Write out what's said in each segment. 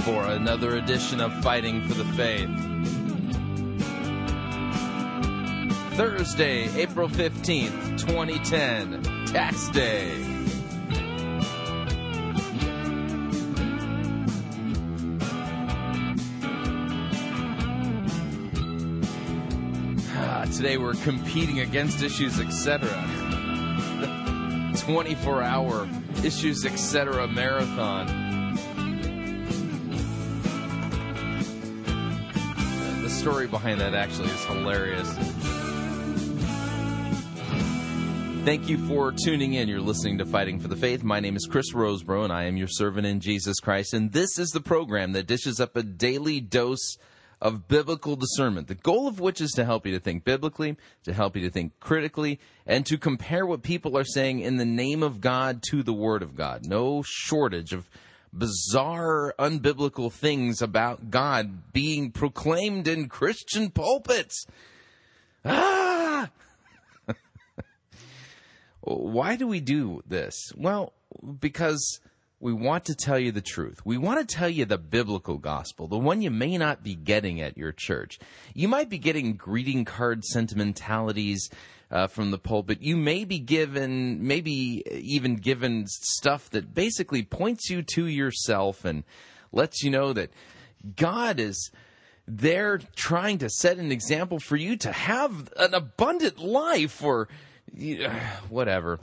for another edition of Fighting for the Faith. Thursday, April 15th, 2010, Tax Day. Today we're competing against issues, etc. 24-hour issues, etc. marathon. The story behind that actually is hilarious. Thank you for tuning in. You're listening to Fighting for the Faith. My name is Chris Roseborough, and I am your servant in Jesus Christ. And this is the program that dishes up a daily dose of biblical discernment, the goal of which is to help you to think biblically, to help you to think critically, and to compare what people are saying in the name of God to the Word of God. No shortage of bizarre, unbiblical things about God being proclaimed in Christian pulpits. Ah! Why do we do this? Well, because we want to tell you the truth. We want to tell you the biblical gospel, the one you may not be getting at your church. You might be getting greeting card sentimentalities from the pulpit. You may be given, maybe even given stuff that basically points you to yourself and lets you know that God is there trying to set an example for you to have an abundant life or whatever.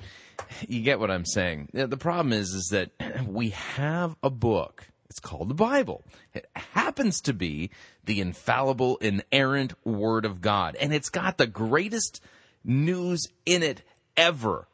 You get what I'm saying. The problem is that we have a book. It's called the Bible. It happens to be the infallible, inerrant Word of God. And it's got the greatest news in it ever.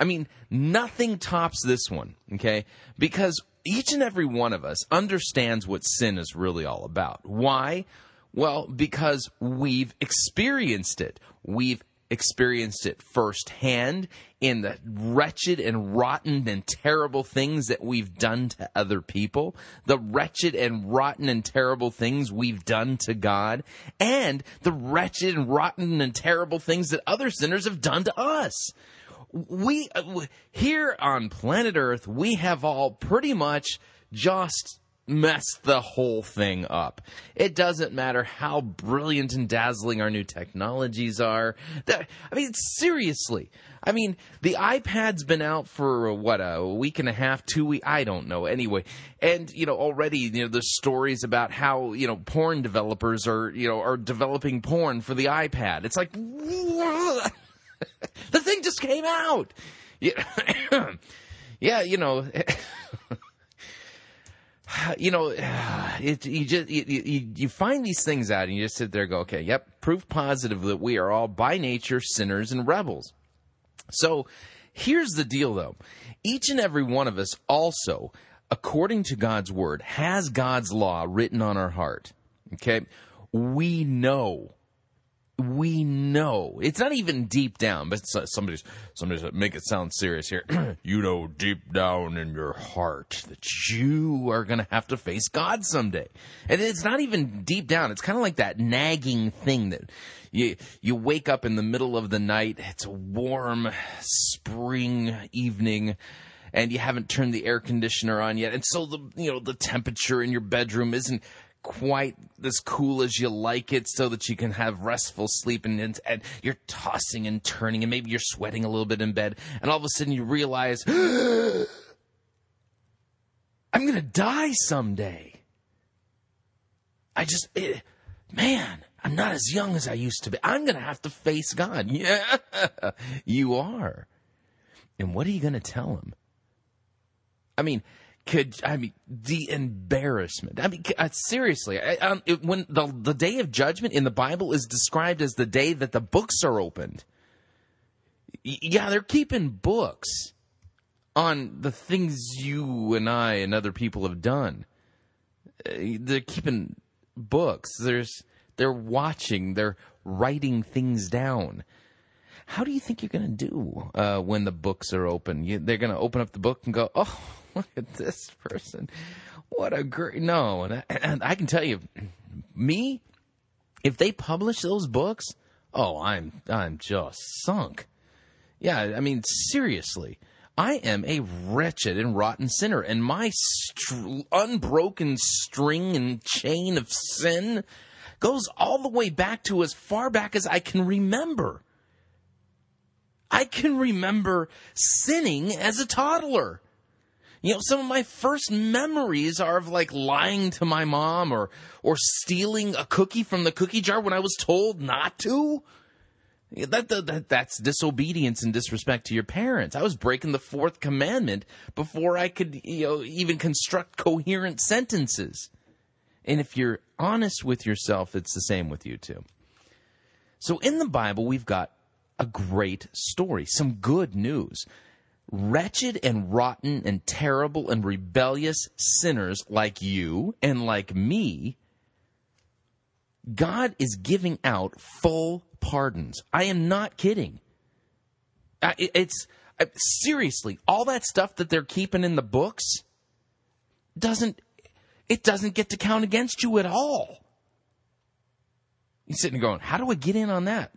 I mean, nothing tops this one, okay? Because each and every one of us understands what sin is really all about. Why? Well, because we've experienced it. We've experienced it firsthand in the wretched and rotten and terrible things that we've done to other people, the wretched and rotten and terrible things we've done to God, and the wretched and rotten and terrible things that other sinners have done to us. We, here on planet Earth, we have all pretty much just mess the whole thing up. It doesn't matter how brilliant and dazzling our new technologies are. I mean, seriously. I mean, the iPad's been out for, a week and a half, 2 weeks? I don't know. Anyway, and, already, there's stories about how, porn developers are developing porn for the iPad. It's like, the thing just came out. Yeah, You find these things out and you just sit there and go, okay, yep, proof positive that we are all by nature sinners and rebels. So here's the deal, though. Each and every one of us also, according to God's word, has God's law written on our heart. Okay? We know. It's not even deep down, but somebody's make it sound serious here. You know deep down in your heart that you are going to have to face God someday. And it's not even deep down. It's kind of like that nagging thing that you wake up in the middle of the night. It's a warm spring evening, and you haven't turned the air conditioner on yet. And so the temperature in your bedroom isn't quite as cool as you like it so that you can have restful sleep, and you're tossing and turning, and maybe you're sweating a little bit in bed, and all of a sudden you realize, I'm going to die someday. man, I'm not as young as I used to be. I'm going to have to face God. Yeah, you are. And what are you going to tell him? The embarrassment. Seriously, when the day of judgment in the Bible is described as the day that the books are opened. Yeah, they're keeping books on the things you and I and other people have done. They're keeping books. They're watching. They're writing things down. How do you think you're going to do when the books are open? They're going to open up the book and go, oh, look at this person. What a great... No, and I can tell you, me, if they publish those books, oh, I'm just sunk. Yeah, seriously. I am a wretched and rotten sinner, and my unbroken string and chain of sin goes all the way back to as far back as I can remember. I can remember sinning as a toddler. Some of my first memories are of lying to my mom or stealing a cookie from the cookie jar when I was told not to. That's disobedience and disrespect to your parents. I was breaking the fourth commandment before I could, even construct coherent sentences. And if you're honest with yourself, it's the same with you too. So in the Bible, we've got a great story, some good news. Wretched and rotten and terrible and rebellious sinners like you and like me, God is giving out full pardons. I am not kidding. Seriously, all that stuff that they're keeping in the books doesn't get to count against you at all. You're sitting there going, how do I get in on that?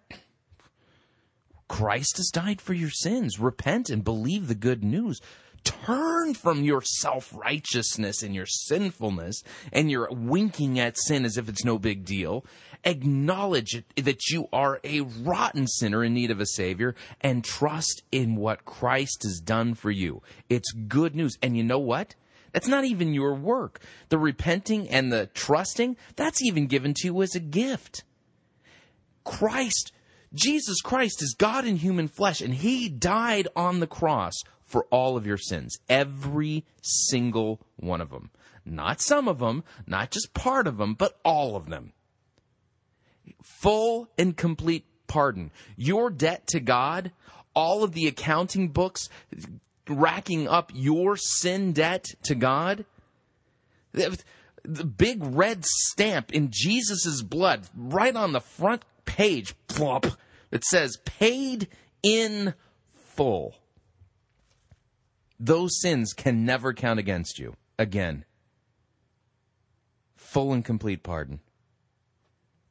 Christ has died for your sins. Repent and believe the good news. Turn from your self-righteousness and your sinfulness and your winking at sin as if it's no big deal. Acknowledge that you are a rotten sinner in need of a Savior and trust in what Christ has done for you. It's good news. And you know what? That's not even your work. The repenting and the trusting, that's even given to you as a gift. Jesus Christ is God in human flesh, and he died on the cross for all of your sins, every single one of them. Not some of them, not just part of them, but all of them. Full and complete pardon. Your debt to God, all of the accounting books racking up your sin debt to God. The big red stamp in Jesus' blood right on the front page, plop, it says paid in full. Those sins can never count against you again. Full and complete pardon.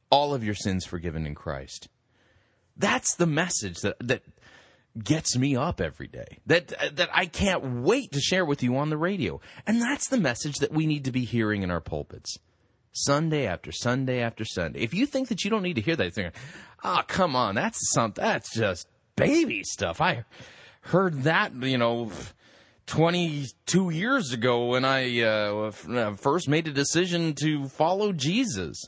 All of your sins forgiven in Christ. That's the message that gets me up every day. That I can't wait to share with you on the radio. And that's the message that we need to be hearing in our pulpits. Sunday after Sunday after Sunday. If you think that you don't need to hear that, you're thinking, oh, come on, that's just baby stuff. I heard that, 22 years ago when I first made a decision to follow Jesus.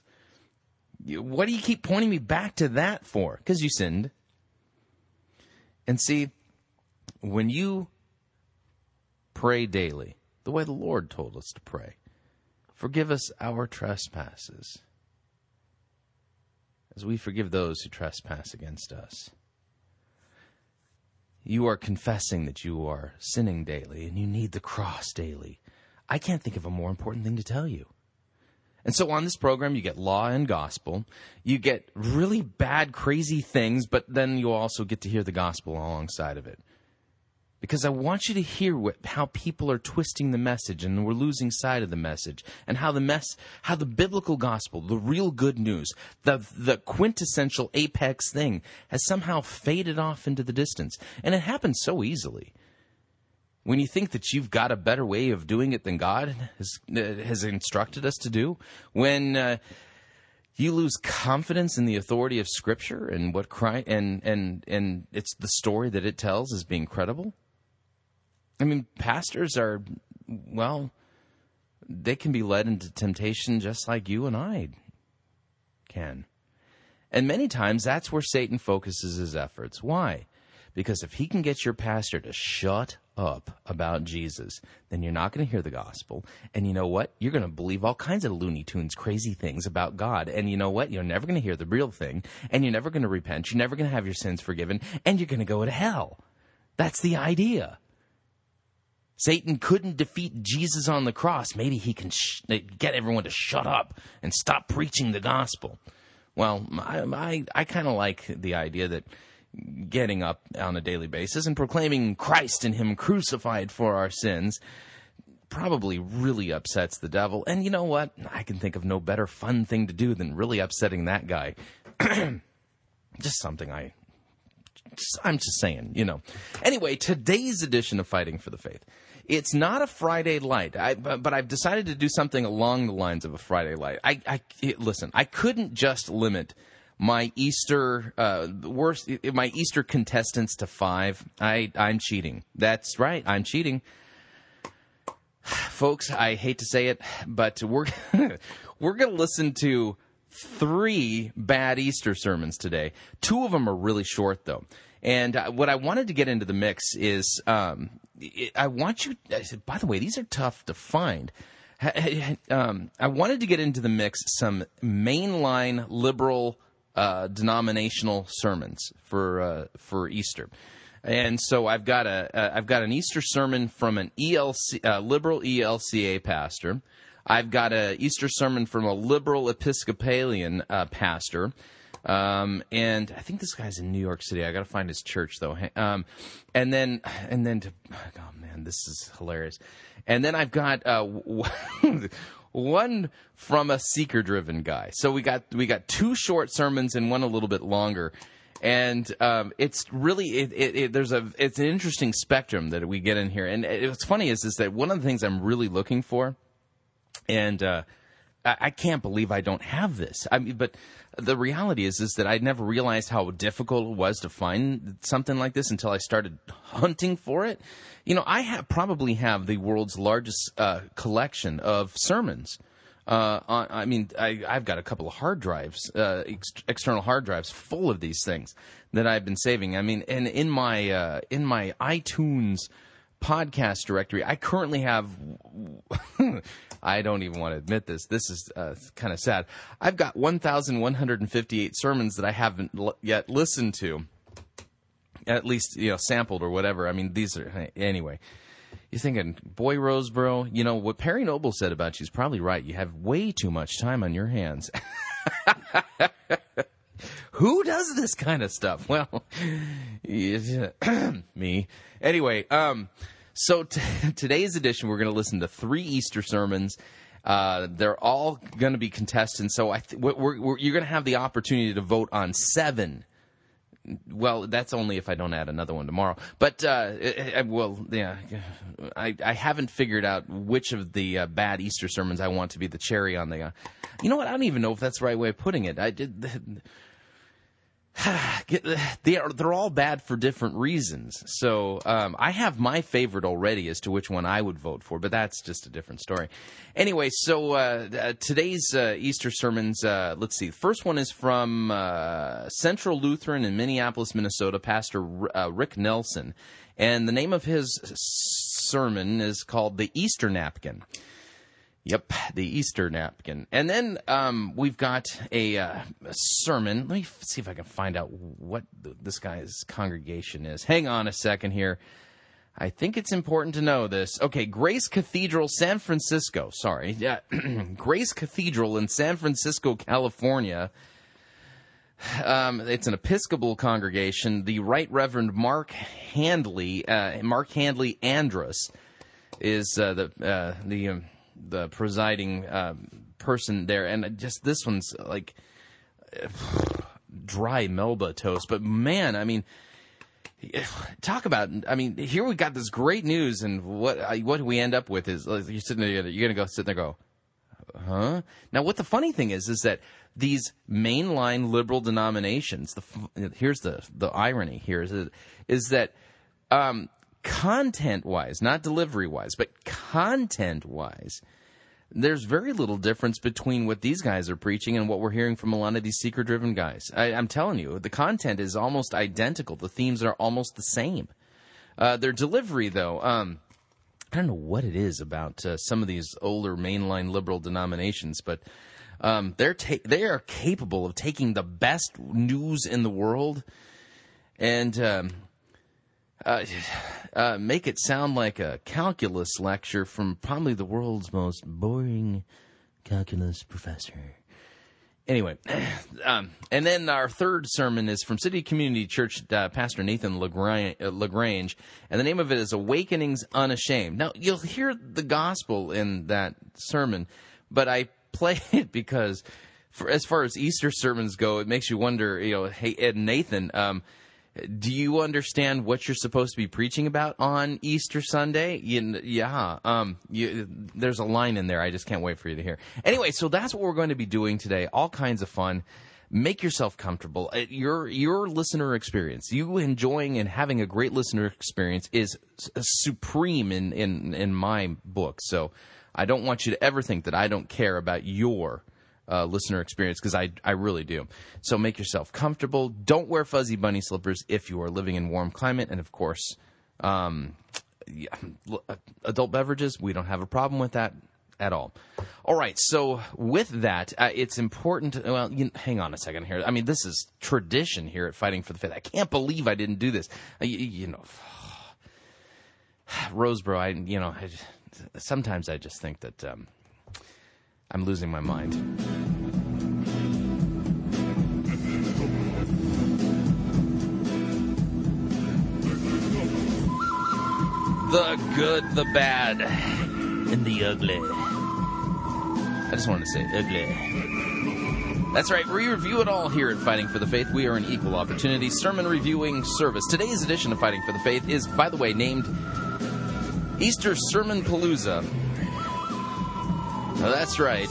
What do you keep pointing me back to that for? Because you sinned. And see, when you pray daily, the way the Lord told us to pray, forgive us our trespasses as we forgive those who trespass against us. You are confessing that you are sinning daily and you need the cross daily. I can't think of a more important thing to tell you. And so on this program, you get law and gospel. You get really bad, crazy things, but then you also get to hear the gospel alongside of it. Because I want you to hear how people are twisting the message and we're losing sight of the message and how the biblical gospel, the real good news, the quintessential apex thing has somehow faded off into the distance. And it happens so easily. When you think that you've got a better way of doing it than God has instructed us to do, when you lose confidence in the authority of Scripture and what Christ and it's the story that it tells as being credible. Pastors are, they can be led into temptation just like you and I can. And many times that's where Satan focuses his efforts. Why? Because if he can get your pastor to shut up about Jesus, then you're not going to hear the gospel. And you know what? You're going to believe all kinds of Looney Tunes, crazy things about God. And you know what? You're never going to hear the real thing. And you're never going to repent. You're never going to have your sins forgiven. And you're going to go to hell. That's the idea. Satan couldn't defeat Jesus on the cross. Maybe he can get everyone to shut up and stop preaching the gospel. Well, I kind of like the idea that getting up on a daily basis and proclaiming Christ and him crucified for our sins probably really upsets the devil. And you know what? I can think of no better fun thing to do than really upsetting that guy. Just something I'm just saying, you know. Anyway, today's edition of Fighting for the Faith. It's not a Friday light, but I've decided to do something along the lines of a Friday light. Listen, I couldn't just limit my Easter my Easter contestants to 5. I'm cheating. That's right, I'm cheating. Folks, I hate to say it, but we're going to listen to 3 bad Easter sermons today. 2 of them are really short, though. And what I wanted to get into the mix is, by the way, these are tough to find. I wanted to get into the mix some mainline liberal denominational sermons for Easter. And so I've got an Easter sermon from an liberal ELCA pastor. I've got an Easter sermon from a liberal Episcopalian pastor. And I think this guy's in New York City. I got to find his church though. Oh man, this is hilarious. And then I've got, one from a seeker-driven guy. So we got 2 short sermons and one a little bit longer. And it's really it's an interesting spectrum that we get in here. And what's funny is that one of the things I'm really looking for, and I can't believe I don't have this. I mean, but the reality is that I never realized how difficult it was to find something like this until I started hunting for it. You know, I probably have the world's largest collection of sermons. I've got a couple of hard drives, external hard drives full of these things that I've been saving. I mean, and in my iTunes podcast directory, I currently have I don't even want to admit this is kind of sad. I've got 1,158 sermons that I haven't yet listened to, at least, you know, sampled or whatever. I mean, anyway, you're thinking, boy, Roseborough, you know what Perry Noble said about you is probably right. You have way too much time on your hands. Who does this kind of stuff? Well, me. Anyway, so today's edition, we're going to listen to 3 Easter sermons. They're all going to be contestants, so you're going to have the opportunity to vote on 7. Well, that's only if I don't add another one tomorrow. But, I haven't figured out which of the bad Easter sermons I want to be the cherry on the... You know what? I don't even know if that's the right way of putting it. They're all bad for different reasons. So I have my favorite already as to which one I would vote for, but that's just a different story. Anyway, so today's Easter sermons, let's see. The first one is from Central Lutheran in Minneapolis, Minnesota, Pastor Rick Nelson. And the name of his sermon is called The Easter Napkin. Yep, the Easter napkin. And then we've got a sermon. Let me see if I can find out what this guy's congregation is. Hang on a second here. I think it's important to know this. Okay, Grace Cathedral, San Francisco. Sorry. Yeah. Grace Cathedral in San Francisco, California. It's an Episcopal congregation. The Right Reverend Mark Handley Andrus is the presiding person there. And just this one's like dry Melba toast. But man, I mean, talk about, I mean, here we got this great news, and what we end up with is you're sitting there, you're going to go sit there and go, huh? Now, what the funny thing is that these mainline liberal denominations, here's the irony here is that content-wise, not delivery-wise, but content-wise, there's very little difference between what these guys are preaching and what we're hearing from a lot of these seeker-driven guys. I'm telling you, the content is almost identical. The themes are almost the same. Their delivery, though, I don't know what it is about some of these older mainline liberal denominations, but they are capable of taking the best news in the world and make it sound like a calculus lecture from probably the world's most boring calculus professor. Anyway, and then our third sermon is from City Community Church, Pastor Nathan LaGrange, and the name of it is Awakenings Unashamed. Now, you'll hear the gospel in that sermon, but I play it because as far as Easter sermons go, it makes you wonder, you know, hey, Ed and Nathan, do you understand what you're supposed to be preaching about on Easter Sunday? Yeah. There's a line in there I just can't wait for you to hear. Anyway, so that's what we're going to be doing today. All kinds of fun. Make yourself comfortable. Your listener experience, you enjoying and having a great listener experience is supreme in my book. So I don't want you to ever think that I don't care about your listener experience, because I really do. So make yourself comfortable. Don't wear fuzzy bunny slippers if you are living in warm climate. And, of course, adult beverages, we don't have a problem with that at all. All right, so with that, it's important. Well, hang on a second here. I mean, this is tradition here at Fighting for the Faith. I can't believe I didn't do this. Roseborough, sometimes I just think that I'm losing my mind. The good, the bad, and the ugly. I just wanted to say ugly. That's right. We review it all here at Fighting for the Faith. We are an equal opportunity sermon reviewing service. Today's edition of Fighting for the Faith is, by the way, named Easter Sermon Palooza. Oh, that's right.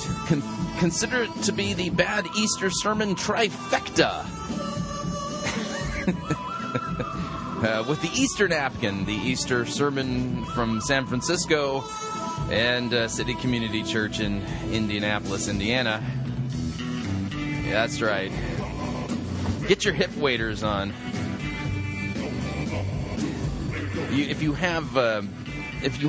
Consider it to be the bad Easter sermon trifecta. With the Easter napkin, the Easter sermon from San Francisco and City Community Church in Indianapolis, Indiana. Yeah, that's right. Get your hip waders on. If you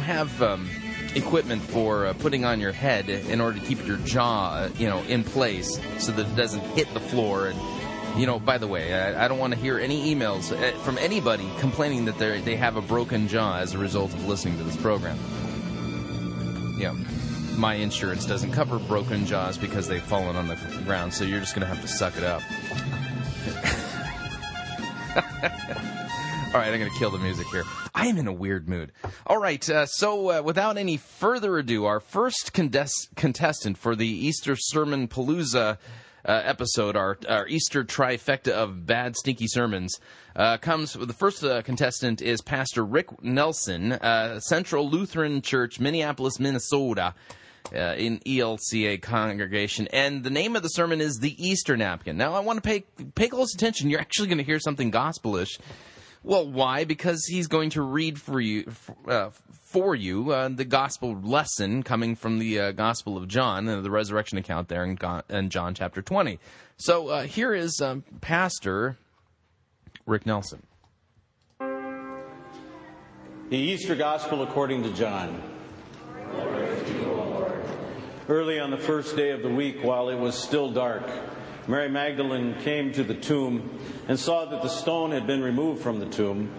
have equipment for putting on your head in order to keep your jaw, in place so that it doesn't hit the floor. And, by the way, I don't want to hear any emails from anybody complaining that they have a broken jaw as a result of listening to this program. Yeah, my insurance doesn't cover broken jaws because they've fallen on the ground, so you're just going to have to suck it up. All right, I'm going to kill the music here. I am in a weird mood. All right, so without any further ado, our first contestant for the Easter Sermon Palooza episode, our Easter trifecta of bad, stinky sermons, comes. The first contestant is Pastor Rick Nelson, Central Lutheran Church, Minneapolis, Minnesota, in ELCA congregation, and the name of the sermon is The Easter Napkin. Now, I want to pay close attention. You're actually going to hear something gospelish. Well, why? Because he's going to read for you the gospel lesson coming from the Gospel of John, the resurrection account there in John chapter 20. So here is Pastor Rick Nelson. The Easter Gospel according to John. Glory to you, O Lord. Early on the first day of the week, while it was still dark, Mary Magdalene came to the tomb and saw that the stone had been removed from the tomb.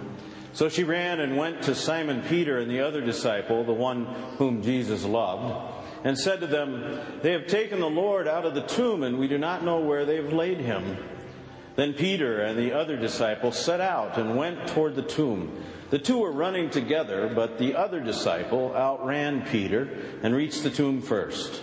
So she ran and went to Simon Peter and the other disciple, the one whom Jesus loved, and said to them, "They have taken the Lord out of the tomb, and we do not know where they have laid him." Then Peter and the other disciple set out and went toward the tomb. The two were running together, but the other disciple outran Peter and reached the tomb first.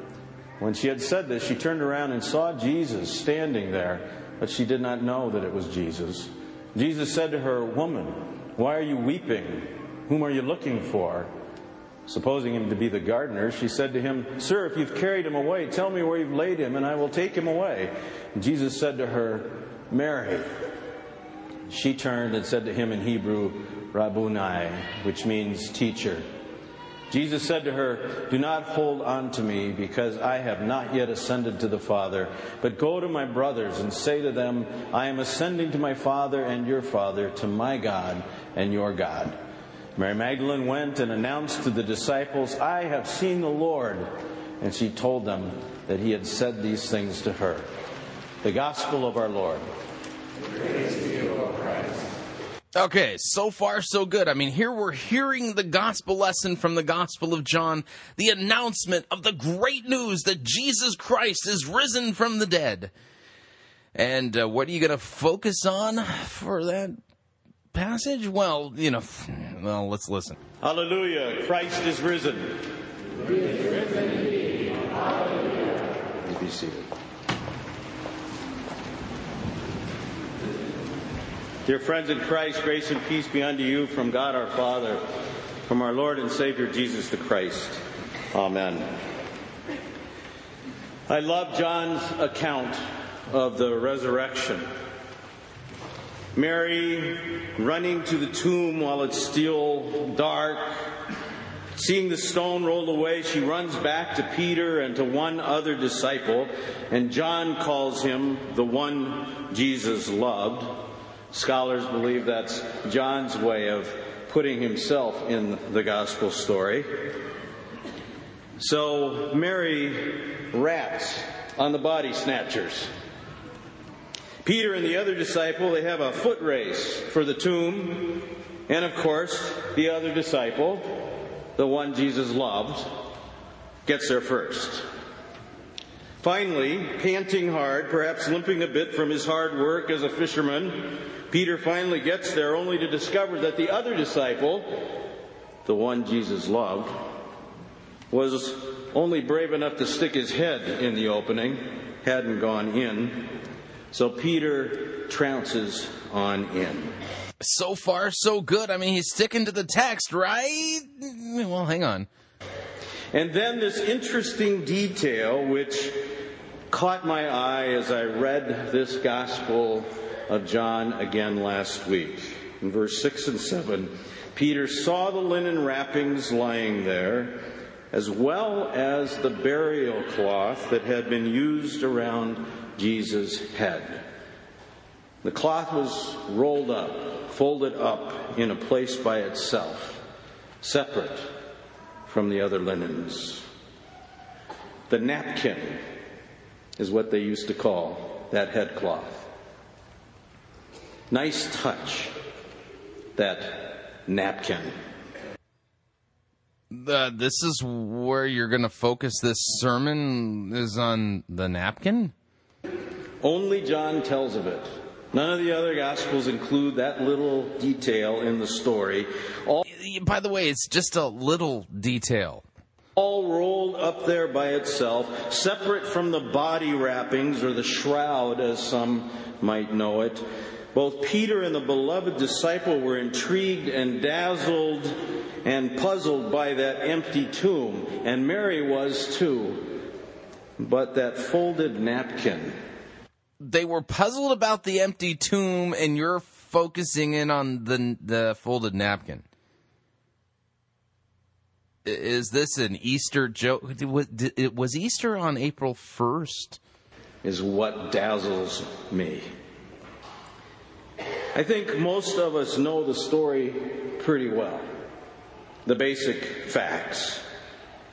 When she had said this, she turned around and saw Jesus standing there, but she did not know that it was Jesus. Jesus said to her, "Woman, why are you weeping? Whom are you looking for?" Supposing him to be the gardener, she said to him, "Sir, if you've carried him away, tell me where you've laid him, and I will take him away." And Jesus said to her, "Mary." She turned and said to him in Hebrew, "Rabboni," which means teacher. Jesus said to her, "Do not hold on to me, because I have not yet ascended to the Father. But go to my brothers and say to them, I am ascending to my Father and your Father, to my God and your God." Mary Magdalene went and announced to the disciples, "I have seen the Lord." And she told them that he had said these things to her. The Gospel of our Lord. Praise to you, O Christ. Okay, so far so good. I mean, here we're hearing the gospel lesson from the Gospel of John, the announcement of the great news that Jesus Christ is risen from the dead. And what are you going to focus on for that passage? Well, well, let's listen. Hallelujah, Christ is risen. He is risen indeed. Hallelujah. You be seated. Dear friends in Christ, grace and peace be unto you from God our Father, from our Lord and Savior Jesus the Christ. Amen. I love John's account of the resurrection. Mary running to the tomb while it's still dark. Seeing the stone rolled away, she runs back to Peter and to one other disciple, and John calls him the one Jesus loved. Scholars believe that's John's way of putting himself in the gospel story. So Mary rats on the body snatchers. Peter and the other disciple, they have a foot race for the tomb. And of course, the other disciple, the one Jesus loved, gets there first. Finally, panting hard, perhaps limping a bit from his hard work as a fisherman, Peter finally gets there only to discover that the other disciple, the one Jesus loved, was only brave enough to stick his head in the opening, hadn't gone in. So Peter trounces on in. So far, so good. I mean, he's sticking to the text, right? Well, hang on. And then this interesting detail which caught my eye as I read this Gospel of John again last week. In verse 6 and 7, Peter saw the linen wrappings lying there, as well as the burial cloth that had been used around Jesus' head. The cloth was rolled up, folded up in a place by itself, separate from the other linens. The napkin is what they used to call that headcloth. Nice touch, that napkin. This is where you're going to focus this sermon, is on the napkin? Only John tells of it. None of the other Gospels include that little detail in the story. By the way, it's just a little detail. All rolled up there by itself, separate from the body wrappings, or the shroud as some might know it. Both Peter and the beloved disciple were intrigued and dazzled and puzzled by that empty tomb. And Mary was too. But that folded napkin. They were puzzled about the empty tomb, and you're focusing in on the folded napkin. Is this an Easter joke? Was Easter on April 1st? Is what dazzles me. I think most of us know the story pretty well. The basic facts.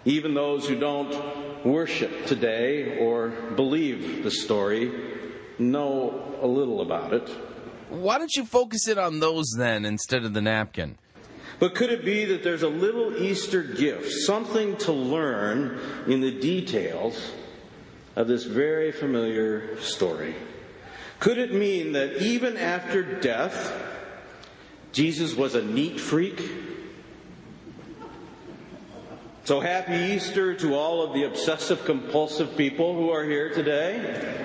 Even those who don't worship today or believe the story know a little about it. Why don't you focus it on those then instead of the napkin? But could it be that there's a little Easter gift, something to learn in the details of this very familiar story? Could it mean that even after death, Jesus was a neat freak? So happy Easter to all of the obsessive-compulsive people who are here today.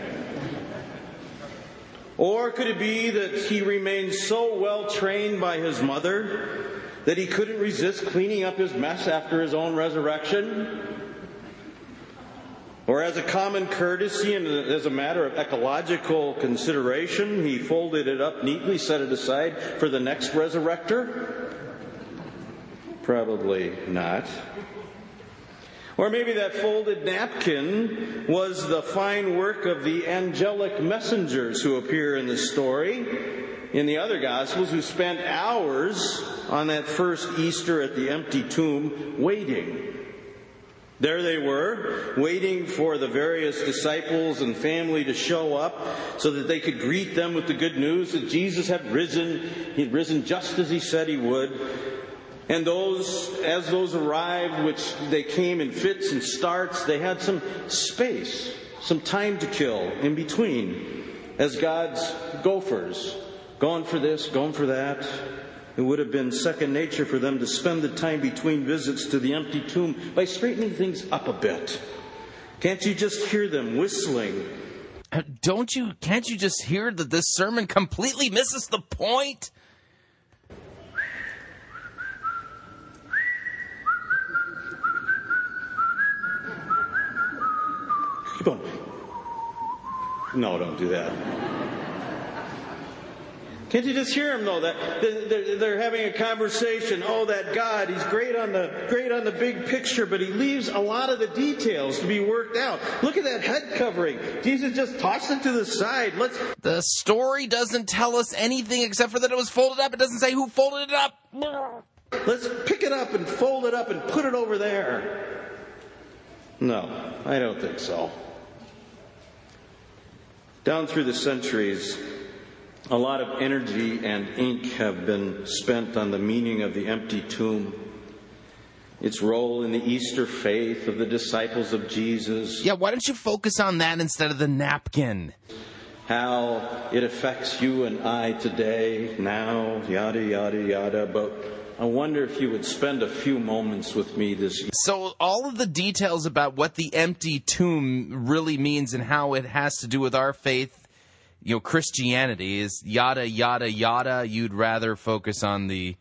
Or could it be that he remained so well trained by his mother that he couldn't resist cleaning up his mess after his own resurrection? Or as a common courtesy and as a matter of ecological consideration, he folded it up neatly, set it aside for the next resurrector? Probably not. Or maybe that folded napkin was the fine work of the angelic messengers who appear in the story in the other Gospels, who spent hours on that first Easter at the empty tomb waiting. There they were, waiting for the various disciples and family to show up so that they could greet them with the good news that Jesus had risen. He'd risen just as he said he would. And as those arrived, which they came in fits and starts, they had some space, some time to kill in between, as God's gophers, gone for this, gone for that. It would have been second nature for them to spend the time between visits to the empty tomb by straightening things up a bit. Can't you just hear them whistling? Can't you just hear that this sermon completely misses the point? No, don't do that. Can't you just hear them though? That they're having a conversation. Oh, that God, he's great on the big picture, but he leaves a lot of the details to be worked out. Look at that head covering. Jesus just tossed it to the side. The story doesn't tell us anything except for that it was folded up. It doesn't say who folded it up. Let's pick it up and fold it up and put it over there. No, I don't think so. Down through the centuries, a lot of energy and ink have been spent on the meaning of the empty tomb, its role in the Easter faith of the disciples of Jesus. Yeah, why don't you focus on that instead of the napkin? How it affects you and I today, now, yada, yada, yada, but I wonder if you would spend a few moments with me this evening. So all of the details about what the empty tomb really means and how it has to do with our faith, you know, Christianity, is yada, yada, yada. You'd rather focus on the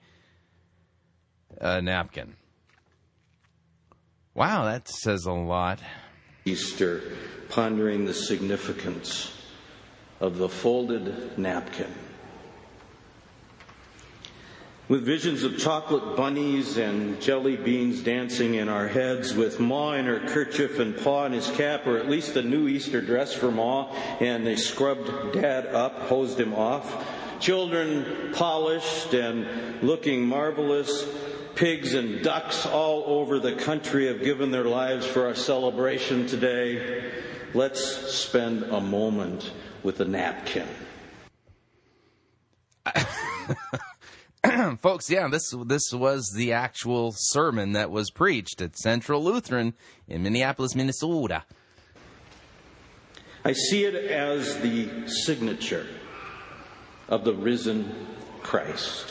napkin. Wow, that says a lot. Easter, pondering the significance of the folded napkin. With visions of chocolate bunnies and jelly beans dancing in our heads, with Ma in her kerchief and Pa in his cap, or at least a new Easter dress for Ma, and they scrubbed Dad up, hosed him off. Children polished and looking marvelous. Pigs and ducks all over the country have given their lives for our celebration today. Let's spend a moment with a napkin. Folks, yeah, this was the actual sermon that was preached at Central Lutheran in Minneapolis, Minnesota. I see it as the signature of the risen Christ.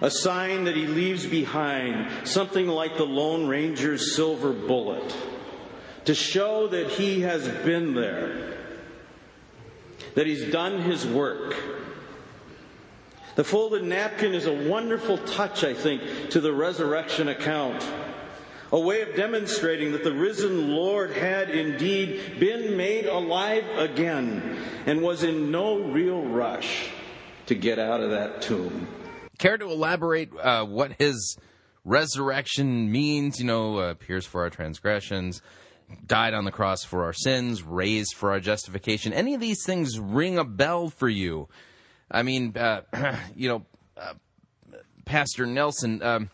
A sign that he leaves behind, something like the Lone Ranger's silver bullet, to show that he has been there, that he's done his work. The folded napkin is a wonderful touch, I think, to the resurrection account. A way of demonstrating that the risen Lord had indeed been made alive again and was in no real rush to get out of that tomb. Care to elaborate what his resurrection means? You know, pierced for our transgressions, died on the cross for our sins, raised for our justification. Any of these things ring a bell for you? I mean, Pastor Nelson,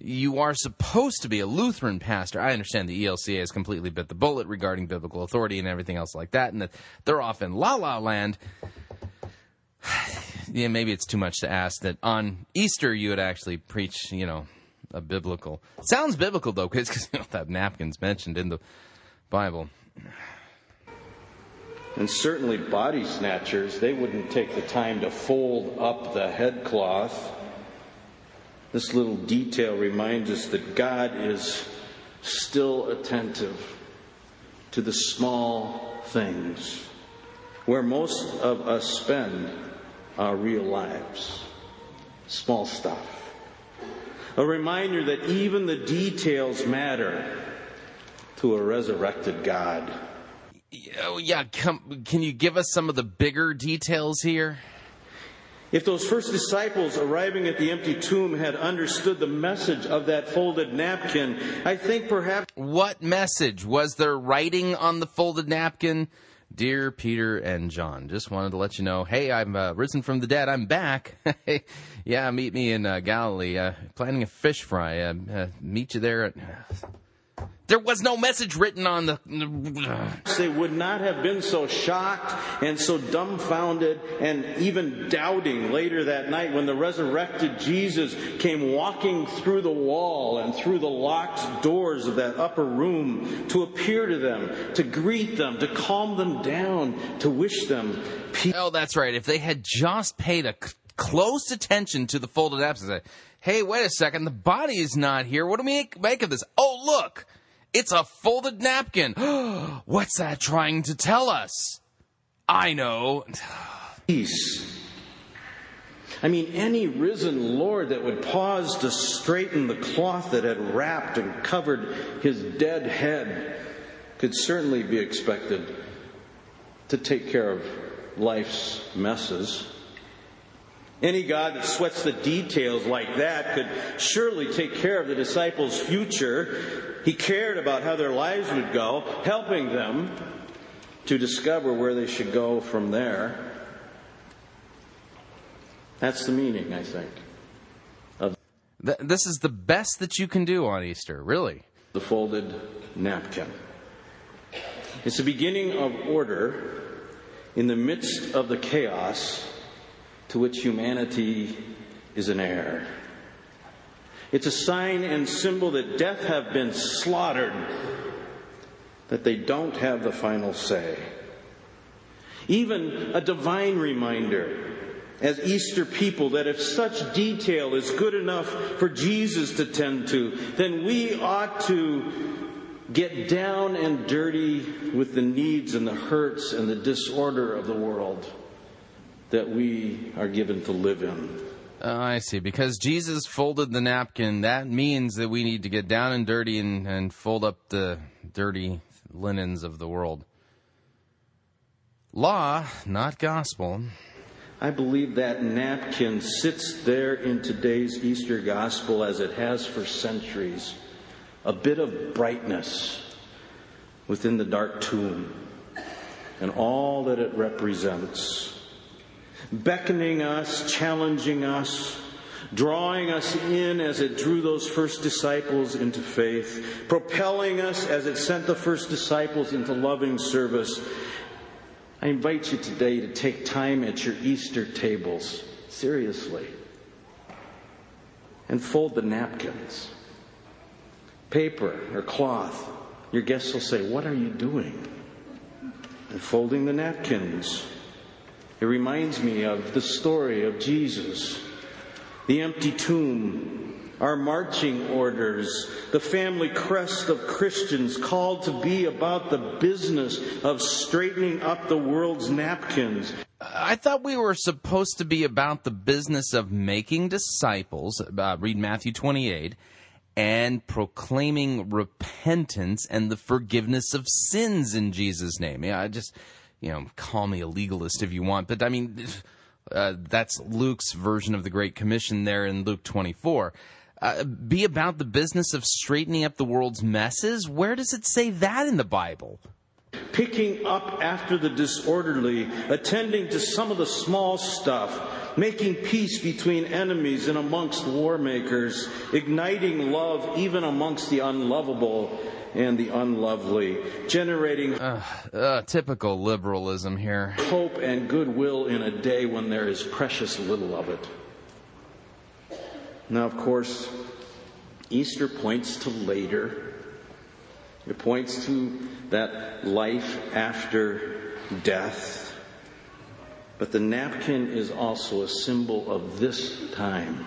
you are supposed to be a Lutheran pastor. I understand the ELCA has completely bit the bullet regarding biblical authority and everything else like that, and that they're off in la-la land. Yeah, maybe it's too much to ask that on Easter you would actually preach, you know, a biblical. Sounds biblical, though, because you don't have napkins mentioned in the Bible. And certainly body snatchers, they wouldn't take the time to fold up the headcloth. This little detail reminds us that God is still attentive to the small things where most of us spend our real lives. Small stuff. A reminder that even the details matter to a resurrected God. Oh, yeah, can you give us some of the bigger details here? If those first disciples arriving at the empty tomb had understood the message of that folded napkin, I think perhaps... What message? Was there writing on the folded napkin? Dear Peter and John, just wanted to let you know, hey, I'm risen from the dead. I'm back. Yeah, meet me in Galilee. Planning a fish fry. Meet you there at... There was no message written on the... They would not have been so shocked and so dumbfounded and even doubting later that night when the resurrected Jesus came walking through the wall and through the locked doors of that upper room to appear to them, to greet them, to calm them down, to wish them peace. Oh, that's right. If they had just paid a close attention to the folded napkins, hey, wait a second, the body is not here. What do we make of this? Oh, look! It's a folded napkin. What's that trying to tell us? I know. Peace. I mean, any risen Lord that would pause to straighten the cloth that had wrapped and covered his dead head could certainly be expected to take care of life's messes. Any God that sweats the details like that could surely take care of the disciples' future. He cared about how their lives would go, helping them to discover where they should go from there. That's the meaning, I think. This is the best that you can do on Easter, really. The folded napkin. It's the beginning of order in the midst of the chaos to which humanity is an heir. It's a sign and symbol that death have been slaughtered, that they don't have the final say. Even a divine reminder, as Easter people, that if such detail is good enough for Jesus to tend to, then we ought to get down and dirty with the needs and the hurts and the disorder of the world that we are given to live in. I see. Because Jesus folded the napkin, that means that we need to get down and dirty and fold up the dirty linens of the world. Law, not gospel. I believe that napkin sits there in today's Easter gospel as it has for centuries. A bit of brightness within the dark tomb and all that it represents. Beckoning us, challenging us, drawing us in as it drew those first disciples into faith, propelling us as it sent the first disciples into loving service. I invite you today to take time at your Easter tables, seriously, and fold the napkins. Paper or cloth, your guests will say, "What are you doing?" And folding the napkins. It reminds me of the story of Jesus, the empty tomb, our marching orders, the family crest of Christians called to be about the business of straightening up the world's napkins. I thought we were supposed to be about the business of making disciples, read Matthew 28, and proclaiming repentance and the forgiveness of sins in Jesus' name. Yeah, you know, call me a legalist if you want, but I mean, that's Luke's version of the Great Commission there in Luke 24. Be about the business of straightening up the world's messes? Where does it say that in the Bible? picking up after the disorderly, attending to some of the small stuff, making peace between enemies and amongst war makers, igniting love even amongst the unlovable and the unlovely, generating typical liberalism here. Hope and goodwill in a day when there is precious little of it. Now, of course, Easter points to later. It points to that life after death. But the napkin is also a symbol of this time,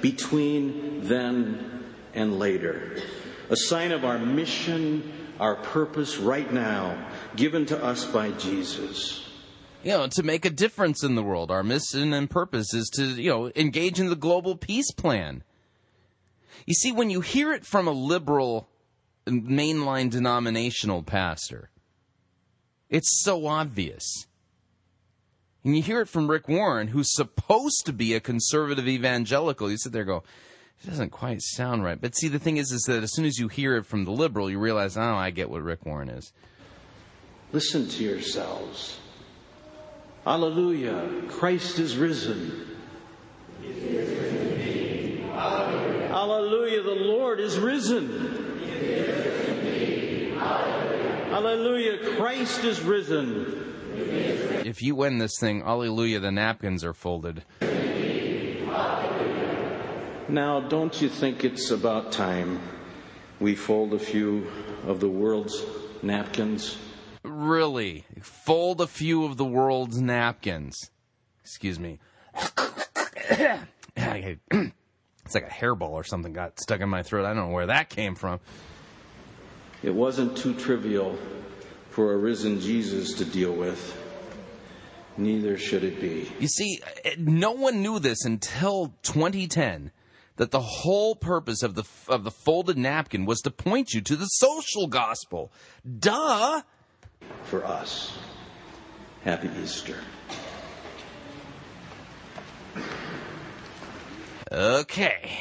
between then and later. A sign of our mission, our purpose right now, given to us by Jesus. You know, to make a difference in the world. Our mission and purpose is to, engage in the global peace plan. You see, when you hear it from a liberal mainline denominational pastor, it's so obvious. And you hear it from Rick Warren, who's supposed to be a conservative evangelical. You sit there and go, it doesn't quite sound right. But see, the thing is that as soon as you hear it from the liberal, you realize, oh, I get what Rick Warren is. Listen to yourselves. Alleluia, Christ is risen. He is risen indeed. Alleluia. Alleluia, the Lord is risen. He is risen indeed. Alleluia. Alleluia, Christ is risen. He is risen. If you win this thing, alleluia, the napkins are folded. Now, don't you think it's about time we fold a few of the world's napkins? Really? Fold a few of the world's napkins. Excuse me. It's like a hairball or something got stuck in my throat. I don't know where that came from. It wasn't too trivial for a risen Jesus to deal with. Neither should it be. You see, no one knew this until 2010. That the whole purpose of the folded napkin was to point you to the social gospel. Duh! For us, happy Easter. Okay,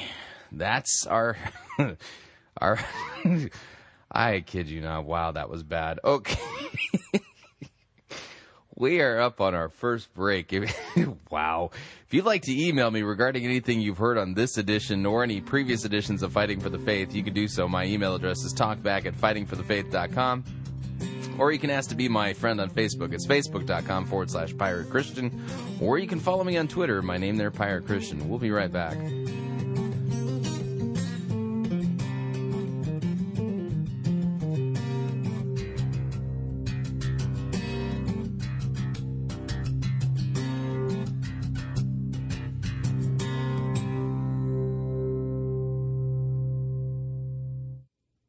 that's our. I kid you not. Wow, that was bad. Okay, we are up on our first break. Wow. If you'd like to email me regarding anything you've heard on this edition or any previous editions of Fighting for the Faith, you can do so. My email address is talkback@fightingforthefaith.com. Or you can ask to be my friend on Facebook. It's facebook.com/Pirate Christian. Or you can follow me on Twitter. My name there, Pirate Christian. We'll be right back.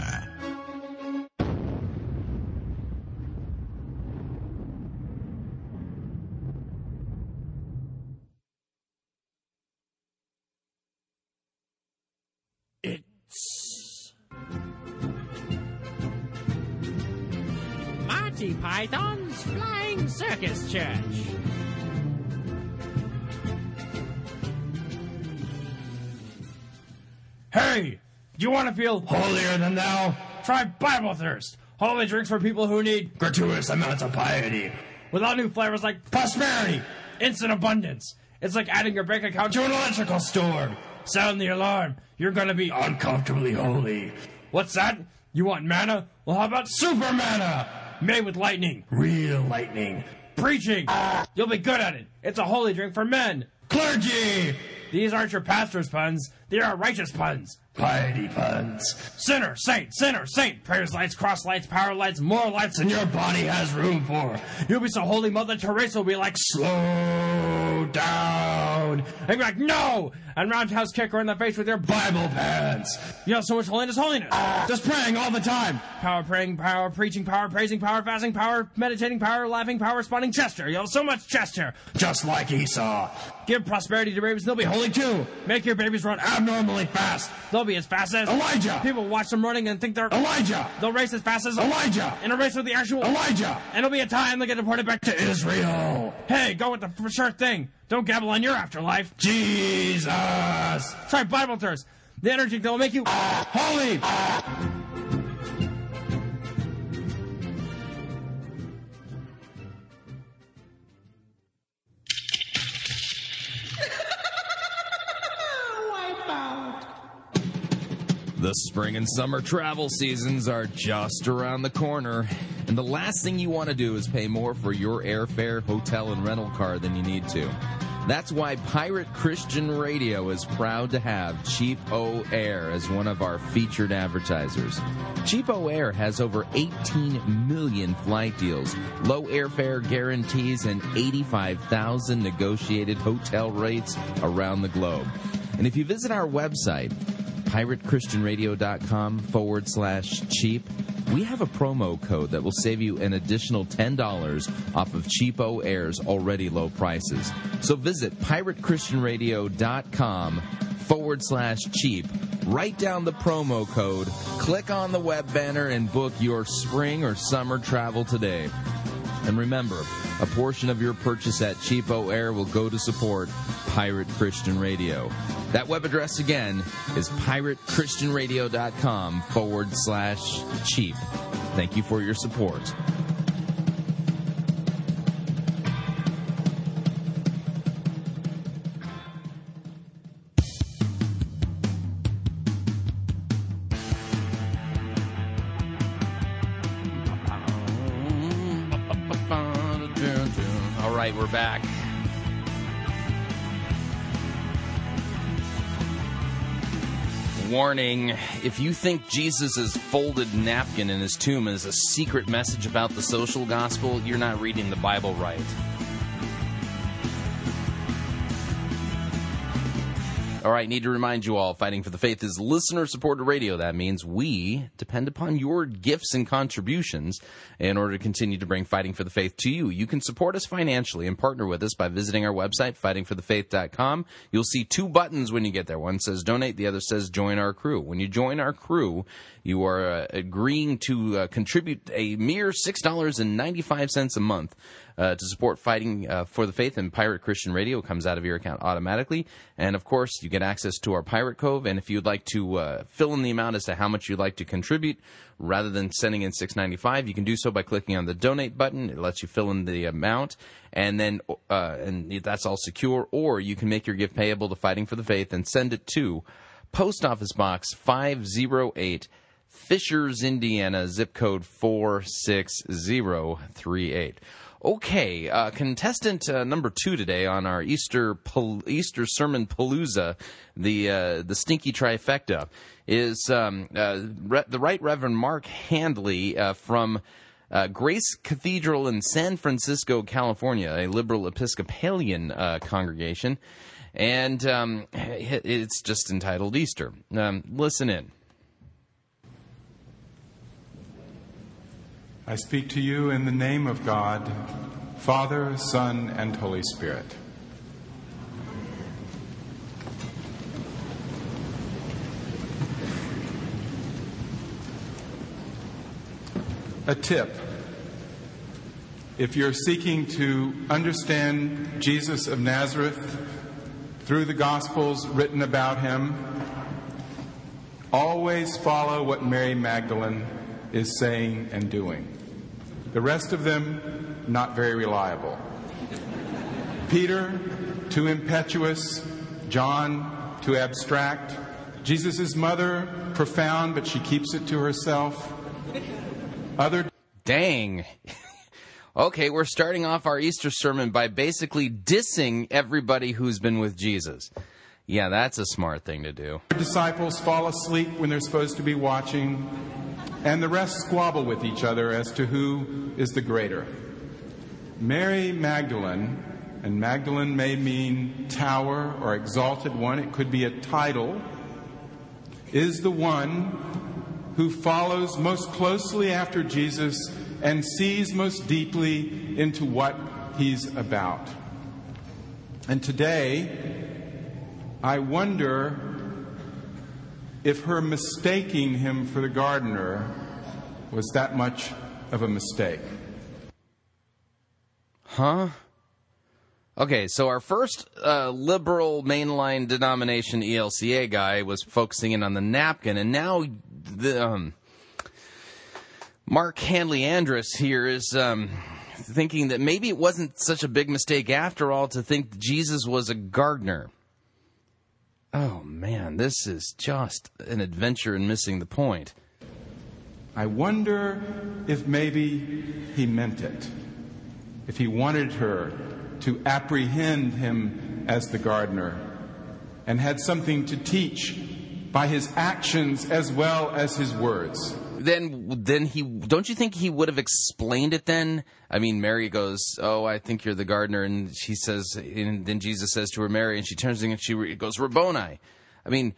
Monty Python's Flying Circus Church. Hey, do you want to feel holier than thou? Try Bible Thirst. Holy drinks for people who need gratuitous amounts of piety. With all new flavors like prosperity, instant abundance. It's like adding your bank account to an electrical store. Sound the alarm. You're going to be uncomfortably holy. What's that? You want manna? Well, how about super manna? Made with lightning. Real lightning. Preaching. You'll be good at it. It's a holy drink for men. Clergy. These aren't your pastor's puns. They are righteous puns. Piety funds. Sinner, saint, prayers lights, cross lights, power lights, more lights than your body has room for. You'll be so holy, Mother Teresa will be like, slow down. And you'll be like, no! And roundhouse kick her in the face with your Bible pants. You know, so much holiness. Just praying all the time. Power praying, power preaching, power praising, power fasting, power meditating, power laughing, power responding, Chester. You know, so much Chester. Just like Esau. Give prosperity to babies, they'll be holy too. Make your babies run abnormally fast. They'll be as fast as Elijah. People watch them running and think they're Elijah. They'll race as fast as Elijah. In a race with the actual Elijah. And it'll be a time they get deported back to Israel. Hey, go with the sure thing. Don't gabble on your afterlife. Jesus. Sorry, Bible thirst. The energy that will make you holy. The spring and summer travel seasons are just around the corner, and the last thing you want to do is pay more for your airfare, hotel, and rental car than you need to. That's why Pirate Christian Radio is proud to have Cheapo Air as one of our featured advertisers. Cheapo Air has over 18 million flight deals, low airfare guarantees, and 85,000 negotiated hotel rates around the globe. And if you visit our website, piratechristianradio.com/cheap, we have a promo code that will save you an additional $10 off of Cheapo Air's already low prices. So visit piratechristianradio.com/cheap, write down the promo code, click on the web banner, and book your spring or summer travel today. And remember, a portion of your purchase at Cheapo Air will go to support Pirate Christian Radio. That web address again is piratechristianradio.com/cheap. Thank you for your support. We're back. Warning, if you think Jesus' folded napkin in his tomb is a secret message about the social gospel, you're not reading the Bible right. All right, need to remind you all, Fighting for the Faith is listener-supported radio. That means we depend upon your gifts and contributions in order to continue to bring Fighting for the Faith to you. You can support us financially and partner with us by visiting our website, fightingforthefaith.com. You'll see two buttons when you get there. One says donate, the other says join our crew. When you join our crew, you are agreeing to contribute a mere $6.95 a month to support Fighting for the Faith, and Pirate Christian Radio comes out of your account automatically. And, of course, you get access to our Pirate Cove. And if you'd like to fill in the amount as to how much you'd like to contribute, rather than sending in $6.95, you can do so by clicking on the Donate button. It lets you fill in the amount, and then and that's all secure. Or you can make your gift payable to Fighting for the Faith and send it to Post Office Box 508, Fishers, Indiana, zip code 46038. Okay, contestant number two today on our Easter Sermon Palooza, the stinky trifecta, is the Right Reverend Mark Handley from Grace Cathedral in San Francisco, California, a liberal Episcopalian congregation, and it's just entitled Easter. Listen in. I speak to you in the name of God, Father, Son, and Holy Spirit. A tip. If you're seeking to understand Jesus of Nazareth through the Gospels written about him, always follow what Mary Magdalene is saying and doing. The rest of them, not very reliable. Peter, too impetuous. John, too abstract. Jesus' mother, profound, but she keeps it to herself. Dang. Okay, we're starting off our Easter sermon by basically dissing everybody who's been with Jesus. Yeah, that's a smart thing to do. Their disciples fall asleep when they're supposed to be watching, and the rest squabble with each other as to who is the greater. Mary Magdalene, and Magdalene may mean tower or exalted one, it could be a title, is the one who follows most closely after Jesus and sees most deeply into what he's about. And today, I wonder if her mistaking him for the gardener was that much of a mistake. Huh? Okay, so our first liberal mainline denomination ELCA guy was focusing in on the napkin, and now the Mark Handley Andrus here is thinking that maybe it wasn't such a big mistake after all to think Jesus was a gardener. Oh, man, this is just an adventure in missing the point. I wonder if maybe he meant it, if he wanted her to apprehend him as the gardener and had something to teach by his actions as well as his words. Then he, don't you think he would have explained it then? I mean, Mary goes, oh, I think you're the gardener. And she says, and then Jesus says to her, Mary, and she turns to him and she goes, Rabboni. I mean,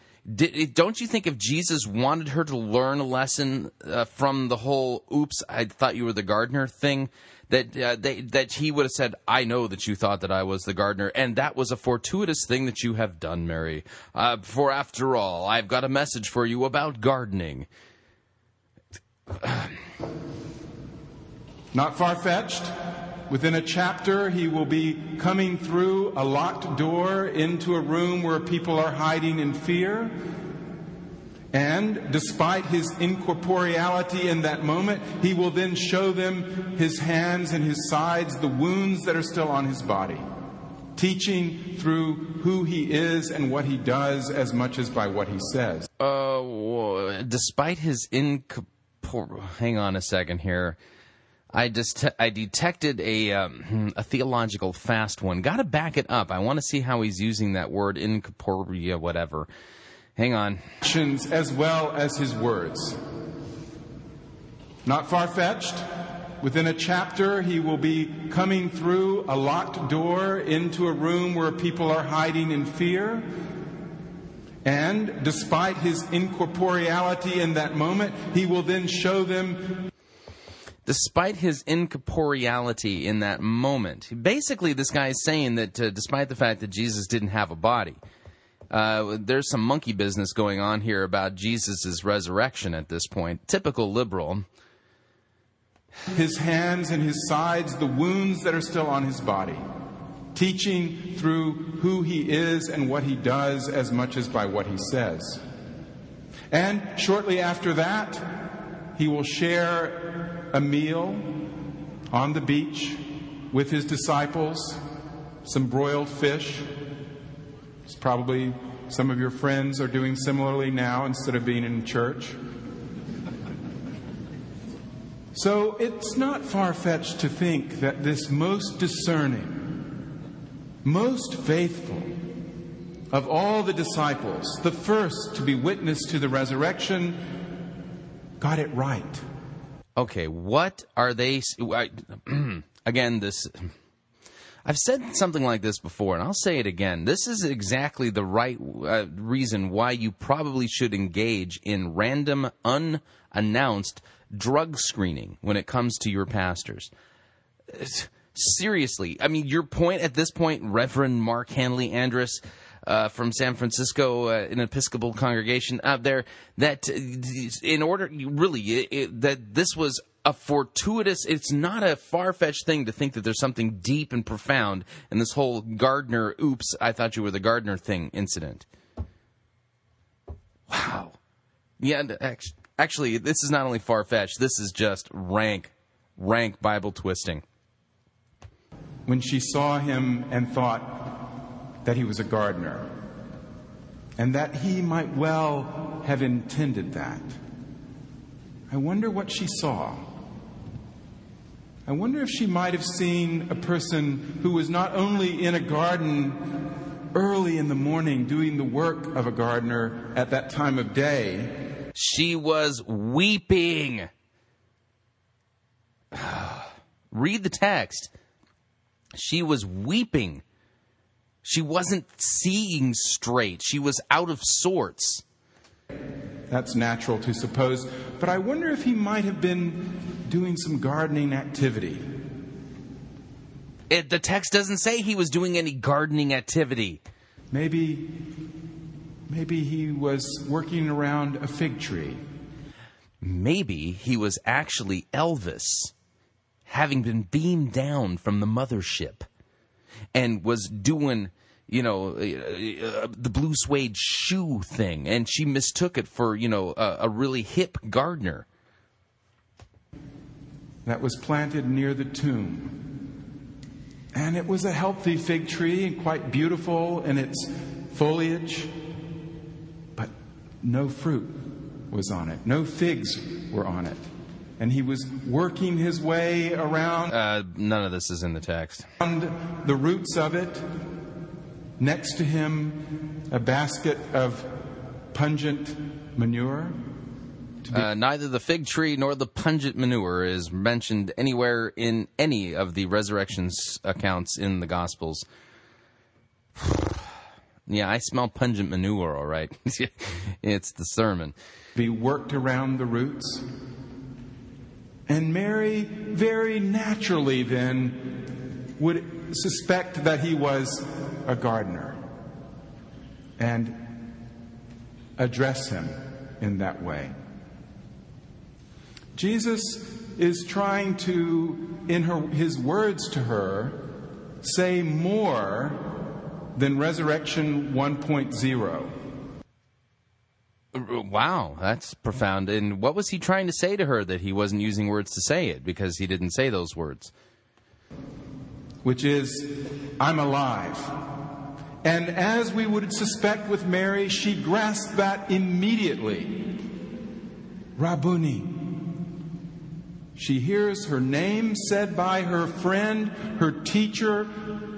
don't you think if Jesus wanted her to learn a lesson from the whole, oops, I thought you were the gardener thing, that he would have said, I know that you thought that I was the gardener, and that was a fortuitous thing that you have done, Mary. For after all, I've got a message for you about gardening. Not far-fetched. Within a chapter, he will be coming through a locked door into a room where people are hiding in fear. And despite his incorporeality in that moment, he will then show them his hands and his sides, the wounds that are still on his body, teaching through who he is and what he does as much as by what he says. Despite his incorporeality. Hang on a second here. I detected a theological fast one. Got to back it up. I want to see how he's using that word incorporea, whatever. Hang on. Actions as well as his words. Not far-fetched. Within a chapter, he will be coming through a locked door into a room where people are hiding in fear. And despite his incorporeality in that moment, he will then show them. Despite his incorporeality in that moment. Basically, this guy is saying that despite the fact that Jesus didn't have a body, there's some monkey business going on here about Jesus' resurrection at this point. Typical liberal. His hands and his sides, the wounds that are still on his body. Teaching through who he is and what he does as much as by what he says. And shortly after that, he will share a meal on the beach with his disciples, some broiled fish. It's probably some of your friends are doing similarly now instead of being in church. So it's not far-fetched to think that this most discerning, most faithful of all the disciples, the first to be witness to the resurrection, got it right. Okay, what are they... again, this... I've said something like this before, and I'll say it again. This is exactly the right reason why you probably should engage in random, unannounced drug screening when it comes to your pastors. Seriously, I mean, your point at this point, Reverend Mark Handley Andrus from San Francisco, an Episcopal congregation out there, that in order, really, that this was a fortuitous, it's not a far-fetched thing to think that there's something deep and profound in this whole gardener, oops, I thought you were the gardener thing incident. Wow. Yeah, actually, this is not only far-fetched, this is just rank Bible twisting. When she saw him and thought that he was a gardener, and that he might well have intended that. I wonder what she saw. I wonder if she might have seen a person who was not only in a garden, early in the morning doing the work of a gardener at that time of day. She was weeping. Read the text. She was weeping. She wasn't seeing straight. She was out of sorts. That's natural to suppose, but I wonder if he might have been doing some gardening activity. The text doesn't say he was doing any gardening activity. Maybe he was working around a fig tree. Maybe he was actually Elvis, having been beamed down from the mothership, and was doing, the blue suede shoe thing, and she mistook it for, a really hip gardener. That was planted near the tomb. And it was a healthy fig tree and quite beautiful in its foliage, but no fruit was on it. No figs were on it. And he was working his way around. None of this is in the text. Around the roots of it. Next to him, a basket of pungent manure. Neither the fig tree nor the pungent manure is mentioned anywhere in any of the resurrection's accounts in the Gospels. Yeah, I smell pungent manure, all right. It's the sermon. Be worked around the roots. And Mary, very naturally then, would suspect that he was a gardener and address him in that way. Jesus is trying to, in his words to her, say more than Resurrection 1.0. Wow, that's profound. And what was he trying to say to her that he wasn't using words to say it, because he didn't say those words? Which is, I'm alive. And as we would suspect with Mary, she grasped that immediately. Rabboni. She hears her name said by her friend, her teacher,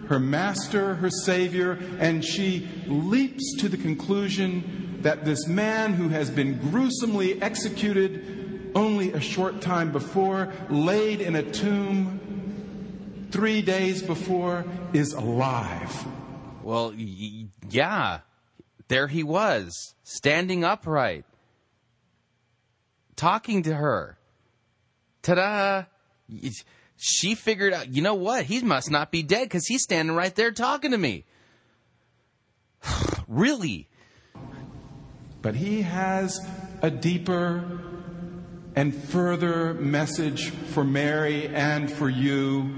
her master, her savior, and she leaps to the conclusion that this man who has been gruesomely executed only a short time before, laid in a tomb 3 days before, is alive. Well, yeah, there he was, standing upright, talking to her. Ta-da! She figured out, you know what? He must not be dead because he's standing right there talking to me. Really? But he has a deeper and further message for Mary and for you.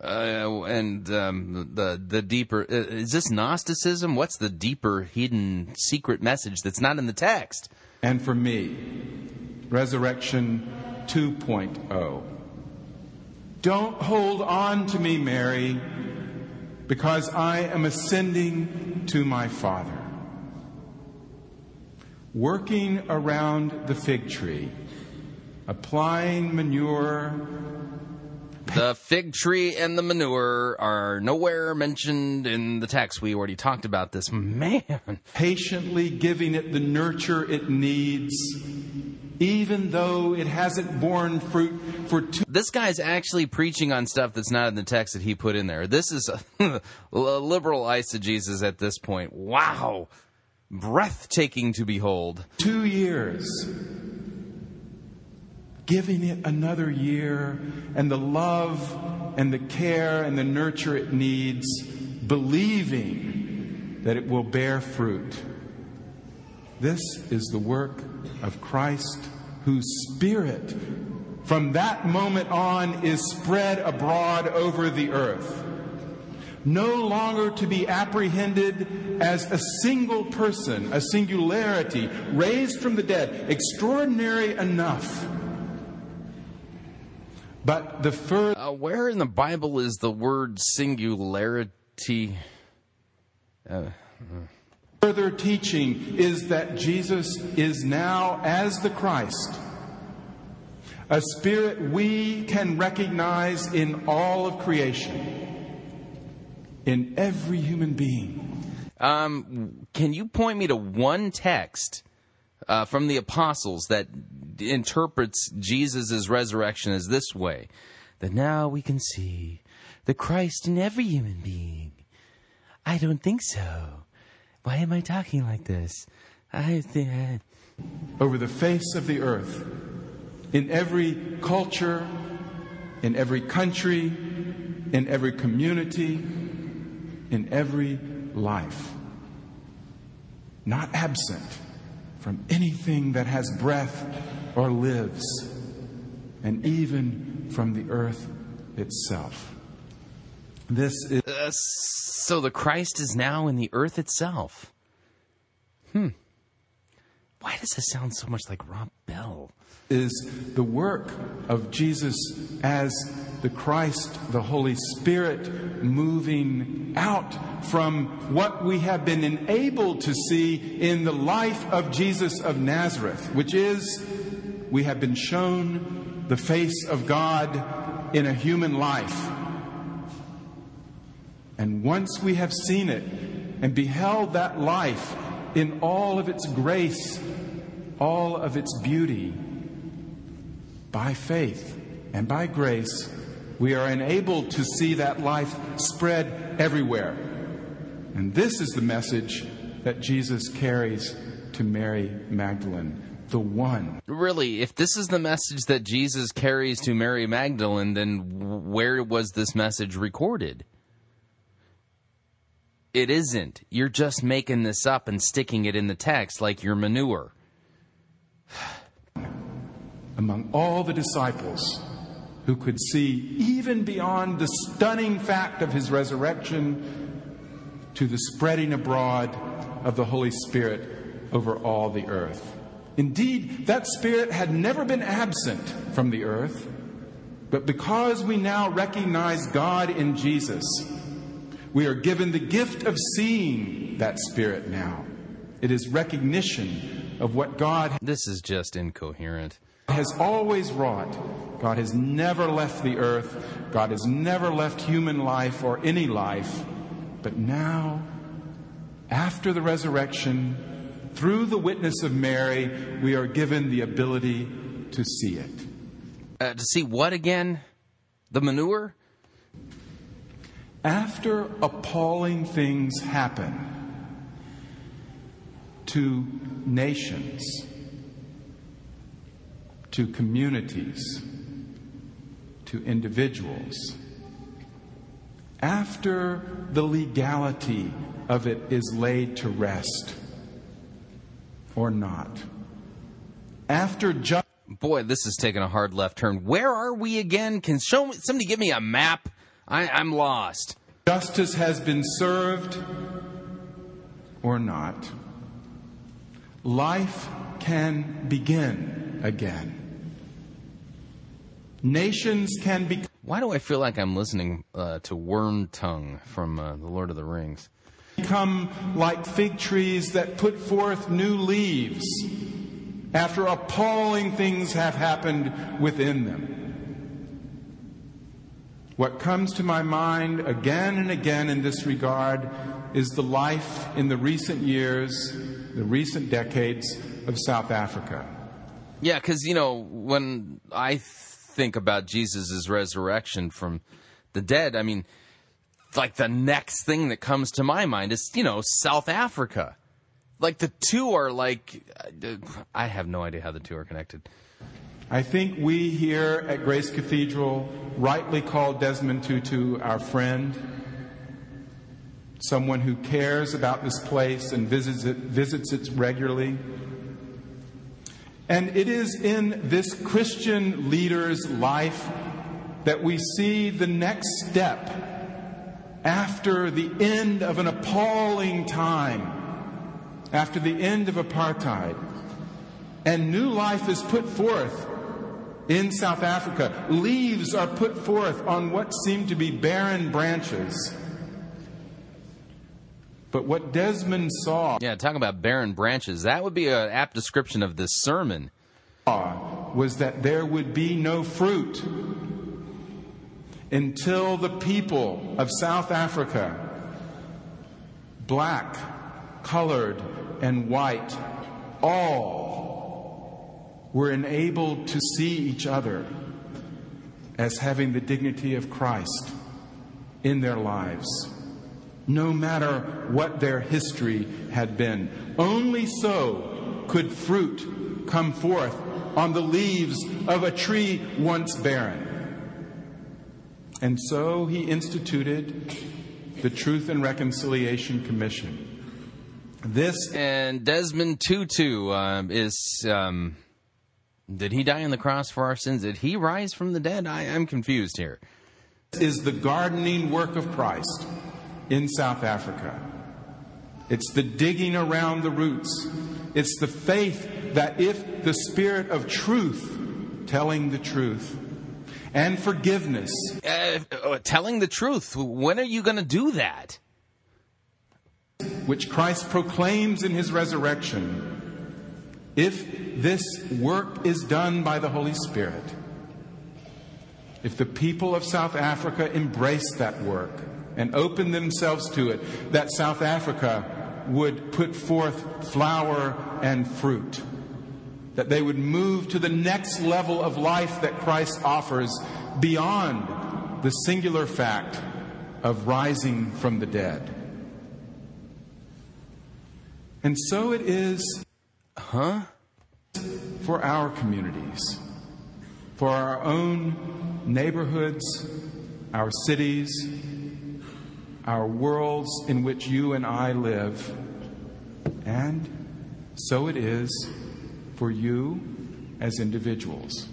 The deeper... is this Gnosticism? What's the deeper, hidden, secret message that's not in the text? And for me, Resurrection 2.0. Don't hold on to me, Mary, because I am ascending to my Father. Working around the fig tree, applying manure. The fig tree and the manure are nowhere mentioned in the text. We already talked about this. Man. Patiently giving it the nurture it needs, even though it hasn't borne fruit for two... This guy's actually preaching on stuff that's not in the text that he put in there. This is a liberal eisegesis at this point. Wow. Breathtaking to behold. 2 years. Giving it another year, and the love and the care and the nurture it needs, believing that it will bear fruit. This is the work of Christ, whose Spirit from that moment on is spread abroad over the earth. No longer to be apprehended as a single person, a singularity, raised from the dead, extraordinary enough. But the first... where in the Bible is the word singularity? Further teaching is that Jesus is now, as the Christ, a Spirit we can recognize in all of creation, in every human being. Can you point me to one text from the apostles that interprets Jesus' resurrection as this way? That now we can see the Christ in every human being. I don't think so. Why am I talking like this? Over the face of the earth, in every culture, in every country, in every community, in every life. Not absent from anything that has breath or lives, and even from the earth itself. This is... So the Christ is now in the earth itself. Why does this sound so much like Rob Bell? Is the work of Jesus as the Christ, the Holy Spirit, moving out from what we have been enabled to see in the life of Jesus of Nazareth, which is we have been shown the face of God in a human life. And once we have seen it and beheld that life in all of its grace, all of its beauty, by faith and by grace, we are enabled to see that life spread everywhere. And this is the message that Jesus carries to Mary Magdalene, the one. Really, if this is the message that Jesus carries to Mary Magdalene, then where was this message recorded? It isn't. You're just making this up and sticking it in the text like your manure. Among all the disciples who could see even beyond the stunning fact of his resurrection to the spreading abroad of the Holy Spirit over all the earth. Indeed, that Spirit had never been absent from the earth, but because we now recognize God in Jesus, we are given the gift of seeing that Spirit now. It is recognition of what God... This is just incoherent. ...has always wrought. God has never left the earth. God has never left human life or any life. But now, after the resurrection, through the witness of Mary, we are given the ability to see it. To see what again? The manure? After appalling things happen to nations, to communities, to individuals, after the legality of it is laid to rest or not, after justice... Boy, this is taking a hard left turn. Where are we again? Can somebody give me a map? I'm lost. Justice has been served or not. Life can begin again. Nations can be... Why do I feel like I'm listening to Wormtongue from The Lord of the Rings? ...become like fig trees that put forth new leaves after appalling things have happened within them. What comes to my mind again and again in this regard is the life in the recent years, the recent decades of South Africa. Yeah, because, when I think about Jesus' resurrection from the dead, the next thing that comes to my mind is, South Africa. The two are I have no idea how the two are connected. I think we here at Grace Cathedral rightly call Desmond Tutu our friend, someone who cares about this place and visits it regularly. And it is in this Christian leader's life that we see the next step after the end of an appalling time, after the end of apartheid. And new life is put forth in South Africa. Leaves are put forth on what seem to be barren branches. But what Desmond saw... Yeah, talking about barren branches. That would be an apt description of this sermon. ...was that there would be no fruit until the people of South Africa black, colored, and white, all were enabled to see each other as having the dignity of Christ in their lives, no matter what their history had been. Only so could fruit come forth on the leaves of a tree once barren. And so he instituted the Truth and Reconciliation Commission. Desmond Tutu is... did he die on the cross for our sins? Did he rise from the dead? I'm confused here. This is the gardening work of Christ in South Africa. It's the digging around the roots. It's the faith that if the spirit of truth, telling the truth, and forgiveness... telling the truth, when are you going to do that? Which Christ proclaims in his resurrection... If this work is done by the Holy Spirit, if the people of South Africa embrace that work and open themselves to it, that South Africa would put forth flower and fruit, that they would move to the next level of life that Christ offers beyond the singular fact of rising from the dead. And so it is... for our communities, for our own neighborhoods, our cities, our worlds in which you and I live. And so it is for you as individuals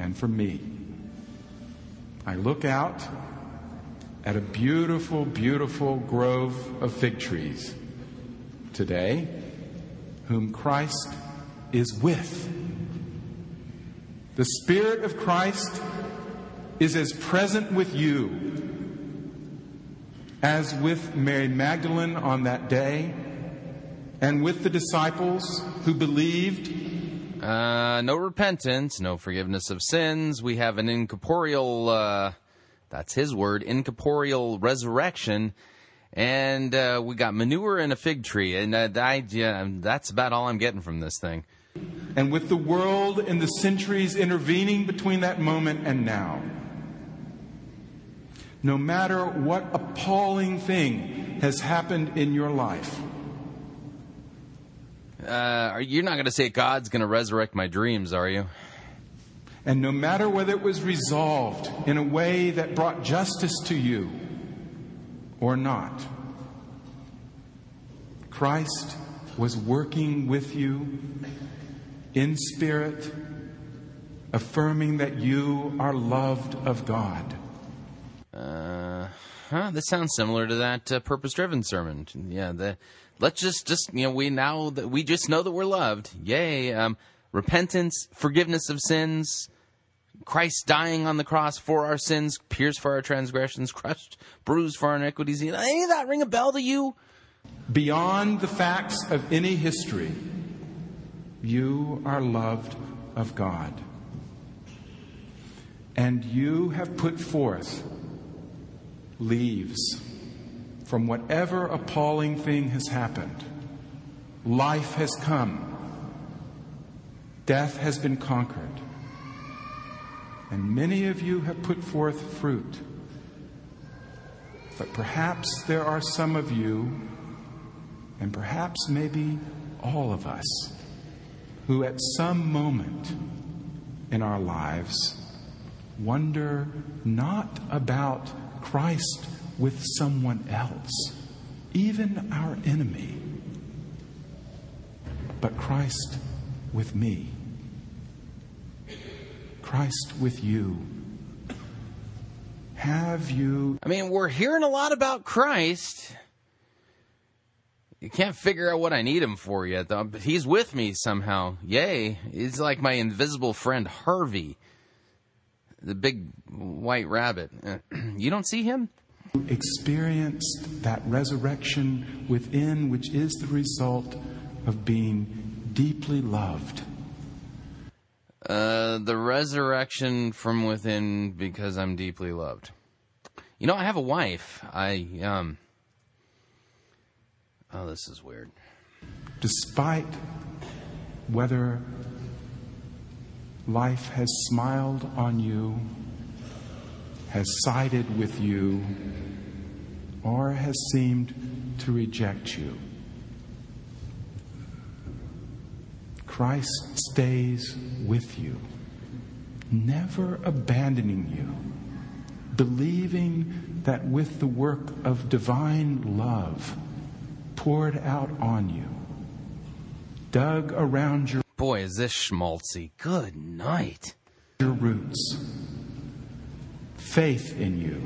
and for me. I look out at a beautiful, beautiful grove of fig trees today, whom Christ is with. The Spirit of Christ is as present with you as with Mary Magdalene on that day and with the disciples who believed. No repentance, no forgiveness of sins. We have an incorporeal, that's his word, incorporeal resurrection. And we got manure and a fig tree, and that's about all I'm getting from this thing. And with the world and the centuries intervening between that moment and now, no matter what appalling thing has happened in your life... you're not going to say God's going to resurrect my dreams, are you? And no matter whether it was resolved in a way that brought justice to you, or not, Christ was working with you in spirit, affirming that you are loved of God. This sounds similar to that purpose-driven sermon. Yeah, let's just we just know that we're loved. Yay! Repentance, forgiveness of sins. Christ dying on the cross for our sins, pierced for our transgressions, crushed, bruised for our iniquities. Any of that ring a bell to you? Beyond the facts of any history, you are loved of God. And you have put forth leaves from whatever appalling thing has happened. Life has come. Death has been conquered. And many of you have put forth fruit. But perhaps there are some of you, and perhaps maybe all of us, who at some moment in our lives wonder not about Christ with someone else, even our enemy, but Christ with me. Christ with you. Have you... I mean, we're hearing a lot about Christ. You can't figure out what I need him for yet, though. But he's with me somehow. Yay. He's like my invisible friend Harvey, the big white rabbit. You don't see him? Experienced that resurrection within, which is the result of being deeply loved. The resurrection from within, because I'm deeply loved. You know, I have a wife. I Oh, this is weird. Despite whether life has smiled on you, has sided with you, or has seemed to reject you, Christ stays with you, never abandoning you, believing that with the work of divine love poured out on you, dug around your... Boy, is this schmaltzy. Good night. ...your roots, faith in you.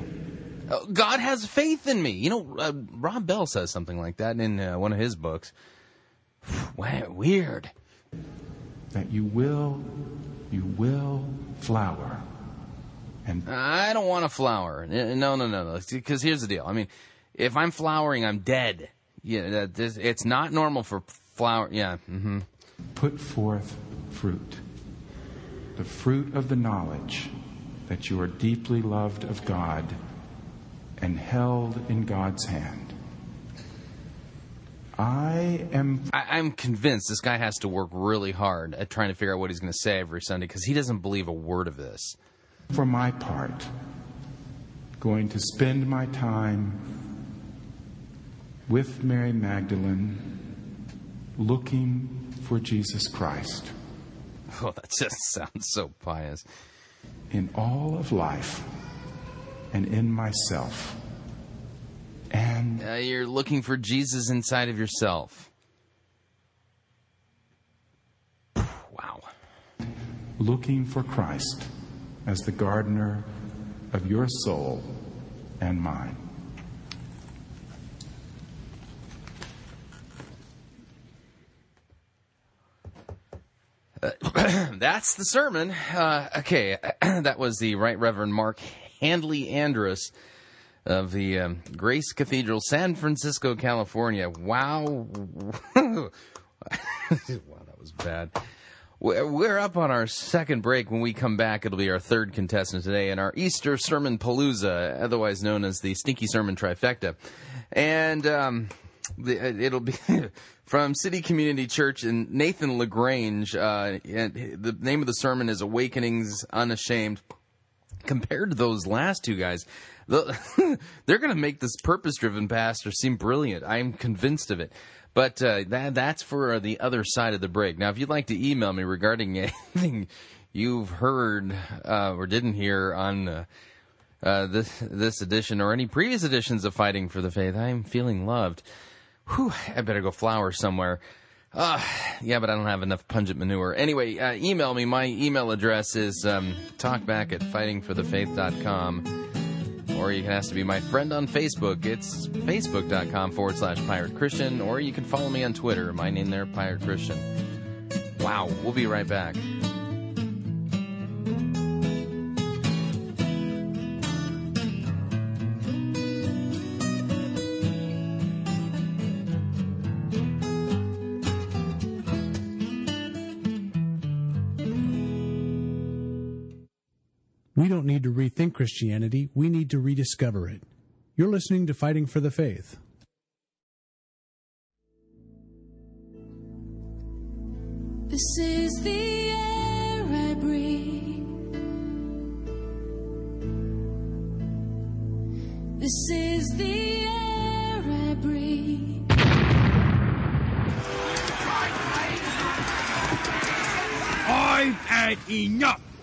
Oh, God has faith in me. You know, Rob Bell says something like that in one of his books. Weird. That you will flower. And I don't want to flower. No. Because here's the deal. I mean, if I'm flowering, I'm dead. Yeah, it's not normal for flower. Yeah. Mm-hmm. Put forth fruit. The fruit of the knowledge that you are deeply loved of God and held in God's hand. I'm convinced this guy has to work really hard at trying to figure out what he's going to say every Sunday, because he doesn't believe a word of this. For my part, going to spend my time with Mary Magdalene looking for Jesus Christ. Oh, that just sounds so pious. In all of life and in myself. And you're looking for Jesus inside of yourself. Wow. Looking for Christ as the gardener of your soul and mine. That's the sermon. Okay, that was the Right Reverend Mark Handley Andrus of the Grace Cathedral, San Francisco, California. Wow. Wow, that was bad. We're up on our second break. When we come back, it'll be our third contestant today in our Easter Sermon Palooza, otherwise known as the Stinky Sermon Trifecta. And it'll be from City Community Church and Nathan LaGrange. And the name of the sermon is Awakenings Unashamed. Compared to those last two guys, they're going to make this purpose-driven pastor seem brilliant. I'm convinced of it. But that's for the other side of the break. Now, if you'd like to email me regarding anything you've heard or didn't hear on this edition or any previous editions of Fighting for the Faith, I'm feeling loved. Whew, I better go flower somewhere. Yeah, but I don't have enough pungent manure. Anyway, email me. My email address is talkback@fightingforthefaith.com. Or you can ask to be my friend on Facebook. It's facebook.com/Pirate Christian. Or you can follow me on Twitter. My name there, Pirate Christian. Wow, we'll be right back. We don't need to rethink Christianity. We need to rediscover it. You're listening to Fighting for the Faith. This is the air I breathe. This is the air I breathe. I've had enough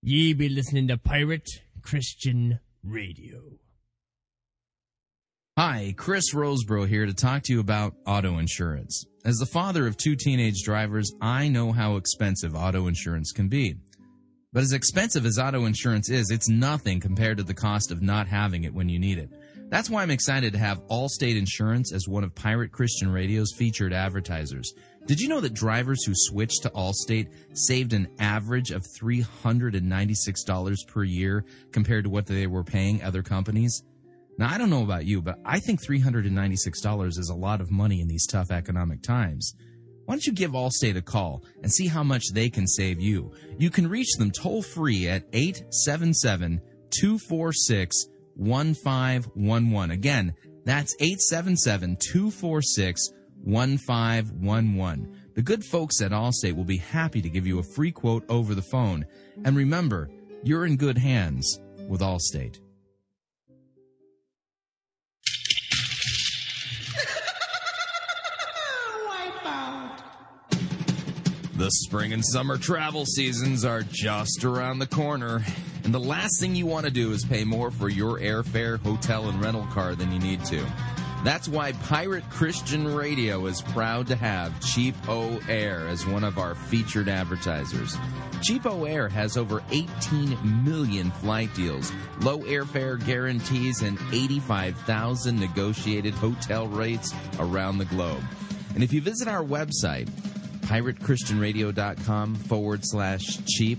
Ye be listening to Pirate Christian Radio. Hi, Chris Roseborough here to talk to you about auto insurance. As the father of two teenage drivers, I know how expensive auto insurance can be. But as expensive as auto insurance is, it's nothing compared to the cost of not having it when you need it. That's why I'm excited to have Allstate Insurance as one of Pirate Christian Radio's featured advertisers. Did you know that drivers who switched to Allstate saved an average of $396 per year compared to what they were paying other companies? Now, I don't know about you, but I think $396 is a lot of money in these tough economic times. Why don't you give Allstate a call and see how much they can save you? You can reach them toll-free at 877-246-1511. Again, that's 877-246-1511. 1511. The good folks at Allstate will be happy to give you a free quote over the phone. And remember, you're in good hands with Allstate. Wipeout. The spring and summer travel seasons are just around the corner, and the last thing you want to do is pay more for your airfare, hotel, and rental car than you need to. That's why Pirate Christian Radio is proud to have Cheapo Air as one of our featured advertisers. Cheapo Air has over 18 million flight deals, low airfare guarantees, and 85,000 negotiated hotel rates around the globe. And if you visit our website, piratechristianradio.com/cheap,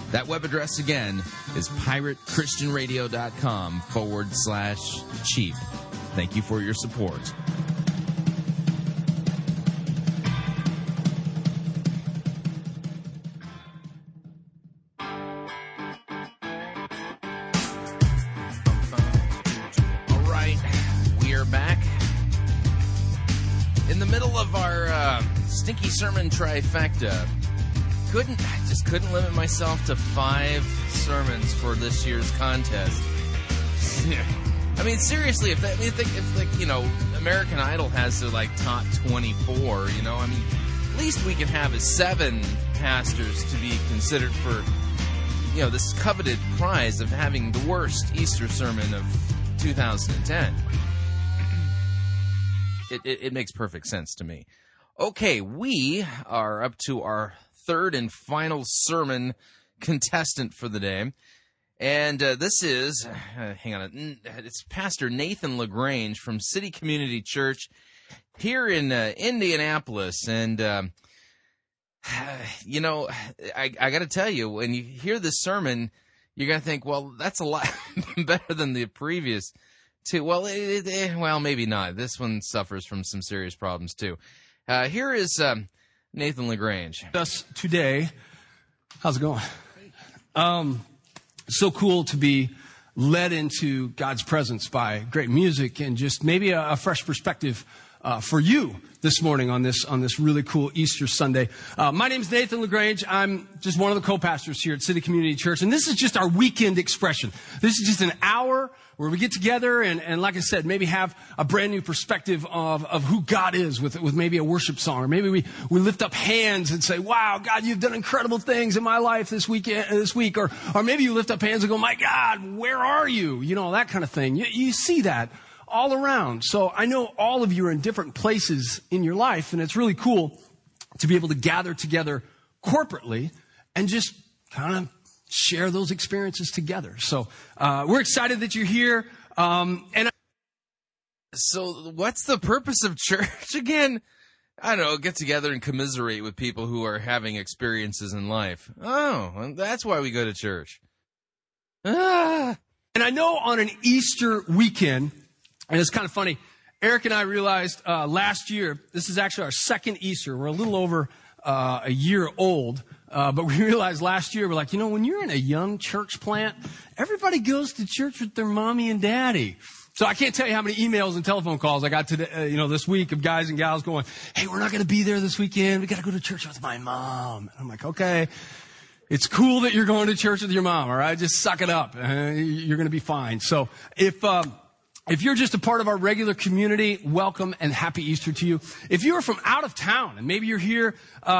That web address again is piratechristianradio.com/cheap. Thank you for your support. All right, we are back in the middle of our stinky sermon trifecta. I just couldn't limit myself to 5 sermons for this year's contest. I mean, seriously, if American Idol has their top 24, at least we can have is 7 pastors to be considered for, this coveted prize of having the worst Easter sermon of 2010. It makes perfect sense to me. Okay, we are up to our third and final sermon contestant for the day. And this is, it's Pastor Nathan LaGrange from City Community Church here in Indianapolis. And, I got to tell you, when you hear this sermon, you're going to think, well, that's a lot better than the previous two. Well, maybe not. This one suffers from some serious problems, too. Here is Nathan LaGrange. Us today. How's it going? So cool to be led into God's presence by great music and just maybe a fresh perspective for you this morning on this really cool Easter Sunday. My name's Nathan LaGrange. I'm just one of the co-pastors here at City Community Church, and this is just our weekend expression. This is just an hour where we get together and like I said, maybe have a brand new perspective of who God is with maybe a worship song. Or maybe we lift up hands and say, wow, God, you've done incredible things in my life this week. Or maybe you lift up hands and go, my God, where are you? That kind of thing. You see that all around. So I know all of you are in different places in your life, and it's really cool to be able to gather together corporately and just kind of share those experiences together. So we're excited that you're here. So what's the purpose of church again? I don't know, get together and commiserate with people who are having experiences in life. Oh, that's why we go to church. And I know on an Easter weekend, and it's kind of funny, Eric and I realized last year, this is actually our second Easter. We're a little over a year old. But we realized last year, we're like, when you're in a young church plant, everybody goes to church with their mommy and daddy. So I can't tell you how many emails and telephone calls I got today, this week of guys and gals going, hey, we're not going to be there this weekend. We got to go to church with my mom. And I'm like, okay, it's cool that you're going to church with your mom. All right, just suck it up. You're going to be fine. So if If you're just a part of our regular community, welcome and happy Easter to you. If you are from out of town and maybe you're here,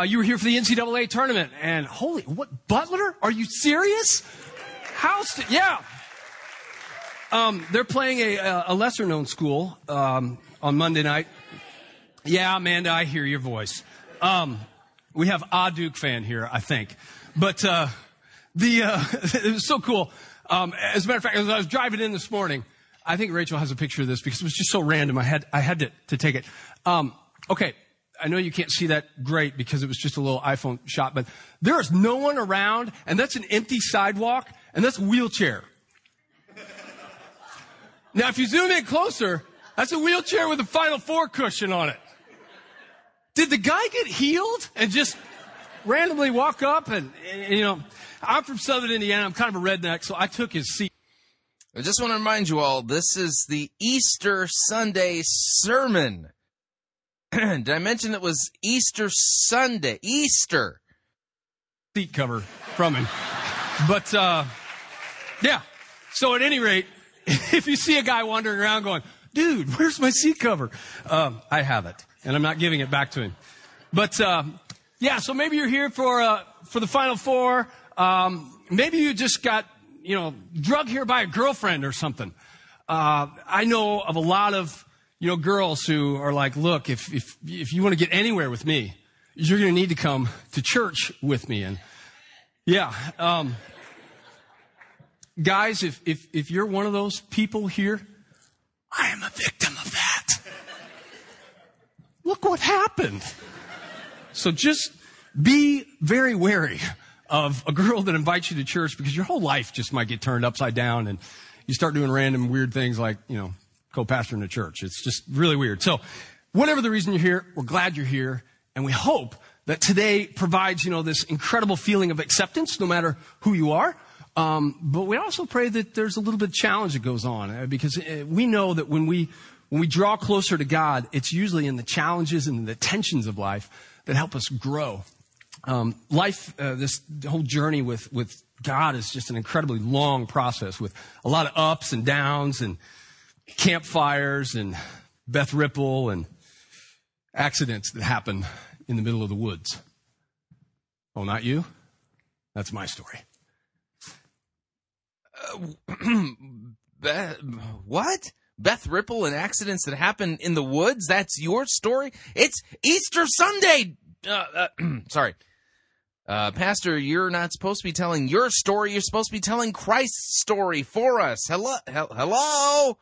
you were here for the NCAA tournament and holy, what, Butler? Are you serious? Yeah. They're playing a lesser known school, on Monday night. Yeah, Amanda, I hear your voice. We have a Duke fan here, I think. But, it was so cool. As a matter of fact, as I was driving in this morning, I think Rachel has a picture of this because it was just so random. I had to take it. Okay. I know you can't see that great because it was just a little iPhone shot, but there is no one around and that's an empty sidewalk and that's a wheelchair. Now, if you zoom in closer, that's a wheelchair with a Final Four cushion on it. Did the guy get healed and just randomly walk up and you know, I'm from Southern Indiana. I'm kind of a redneck, so I took his seat. I just want to remind you all, this is the Easter Sunday sermon. Did I mention it was Easter Sunday? Easter. Seat cover from him. But, yeah. So at any rate, if you see a guy wandering around going, dude, where's my seat cover? I have it, and I'm not giving it back to him. But, yeah, so maybe you're here for the Final Four. Maybe you just got, you know, drug here by a girlfriend or something. I know of a lot of, you know, girls who are like, look, if you want to get anywhere with me, you're going to need to come to church with me. And yeah, guys, if you're one of those people here, I am a victim of that. Look what happened. So just be very wary of a girl that invites you to church because your whole life just might get turned upside down and you start doing random weird things like, you know, co-pastoring a church. It's just really weird. So whatever the reason you're here, we're glad you're here. And we hope that today provides, you know, this incredible feeling of acceptance, no matter who you are. But we also pray that there's a little bit of challenge that goes on because we know that when we draw closer to God, it's usually in the challenges and the tensions of life that help us grow. Life, this whole journey with God is just an incredibly long process with a lot of ups and downs and campfires and Beth Ripple and accidents that happen in the middle of the woods. Oh, not you? That's my story. What? Beth Ripple and accidents that happen in the woods? That's your story? It's Easter Sunday! Sorry. Pastor, you're not supposed to be telling your story. You're supposed to be telling Christ's story for us. Hello?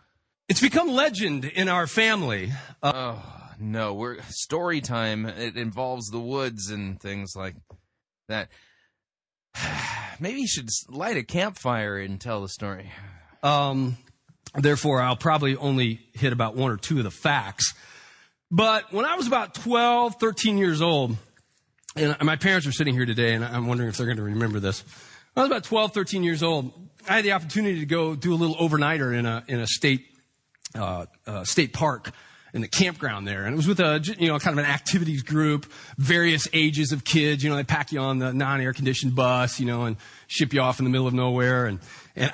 It's become legend in our family. Oh, no. We're story time. It involves the woods and things like that. Maybe you should light a campfire and tell the story. Therefore, I'll probably only hit about one or two of the facts. But when I was about 12, 13 years old, and my parents are sitting here today, and I'm wondering if they're going to remember this. When I was about 12, 13 years old, I had the opportunity to go do a little overnighter in a state park in the campground there. And it was with kind of an activities group, various ages of kids. You know, they pack you on the non-air conditioned bus, you know, and ship you off in the middle of nowhere. And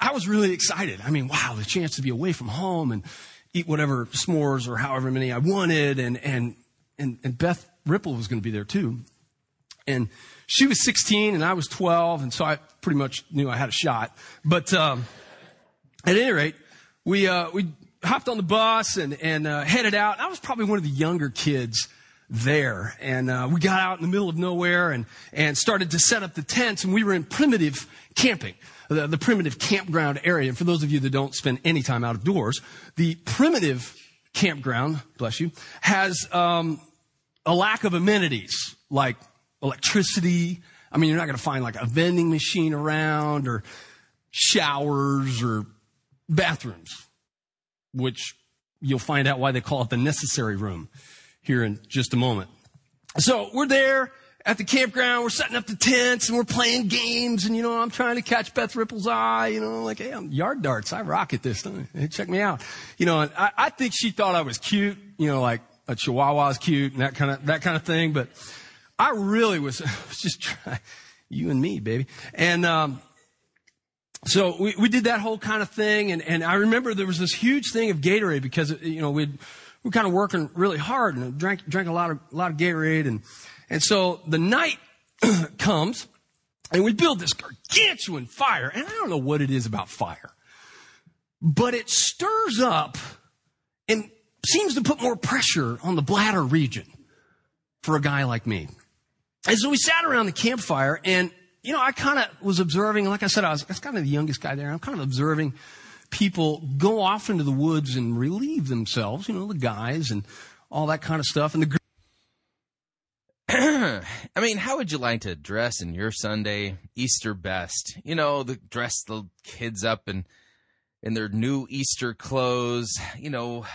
I was really excited. I mean, wow, the chance to be away from home and eat whatever s'mores or however many I wanted. And Beth Ripple was going to be there too. And she was 16 and I was 12. And so I pretty much knew I had a shot. But, at any rate, we hopped on the bus and headed out. And I was probably one of the younger kids there. And, we got out in the middle of nowhere and started to set up the tents, and we were in primitive camping. The primitive campground area. And for those of you that don't spend any time out of doors, the primitive campground, bless you, has a lack of amenities like electricity. I mean, you're not going to find like a vending machine around or showers or bathrooms, which you'll find out why they call it the necessary room here in just a moment. So we're there. At the campground, we're setting up the tents and we're playing games and, you know, I'm trying to catch Beth Ripple's eye, you know, like, hey, I'm yard darts. I rock at this. Hey, check me out. You know, and I think she thought I was cute, you know, like a chihuahua's cute and that kind of thing. But I really was just trying, you and me, baby. And, So we did that whole kind of thing, and I remember there was this huge thing of Gatorade because, you know, we were kind of working really hard and drank a lot of Gatorade, and so the night comes and we build this gargantuan fire, and I don't know what it is about fire, but it stirs up and seems to put more pressure on the bladder region for a guy like me. And so we sat around the campfire, and you know, I kind of was observing, like I said, I was kind of the youngest guy there. I'm kind of observing people go off into the woods and relieve themselves, you know, the guys and all that kind of stuff. And the I mean, how would you like to dress in your Sunday Easter best? You know, dress the kids up in their new Easter clothes. You know,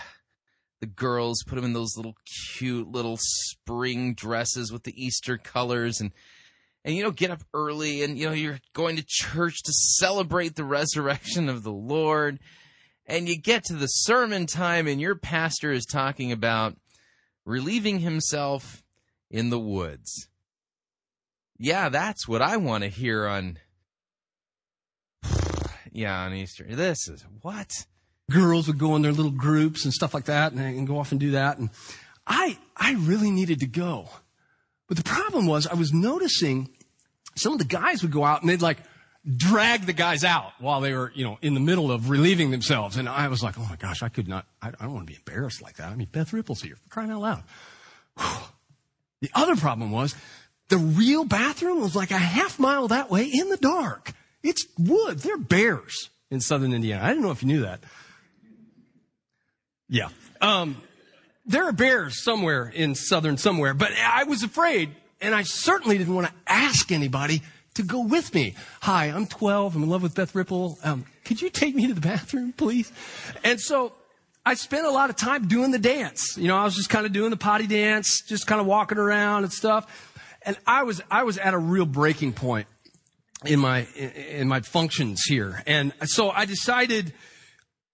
the girls put them in those little cute little spring dresses with the Easter colors and, you know, get up early and, you know, you're going to church to celebrate the resurrection of the Lord. And you get to the sermon time and your pastor is talking about relieving himself in the woods. Yeah, that's what I want to hear on Easter. This is what? Girls would go in their little groups and stuff like that and go off and do that. And I really needed to go. But the problem was I was noticing some of the guys would go out and they'd like drag the guys out while they were, you know, in the middle of relieving themselves. And I was like, oh my gosh, I don't want to be embarrassed like that. I mean, Beth Ripple's here, for crying out loud. Whew. The other problem was the real bathroom was like a half mile that way in the dark. It's woods. They're bears in southern Indiana. I didn't know if you knew that. Yeah. There are bears somewhere in southern somewhere, but I was afraid, and I certainly didn't want to ask anybody to go with me. Hi, I'm 12. I'm in love with Beth Ripple. Could you take me to the bathroom, please? And so I spent a lot of time doing the dance. You know, I was just kind of doing the potty dance, just kind of walking around and stuff. And I was at a real breaking point in my functions here. And so I decided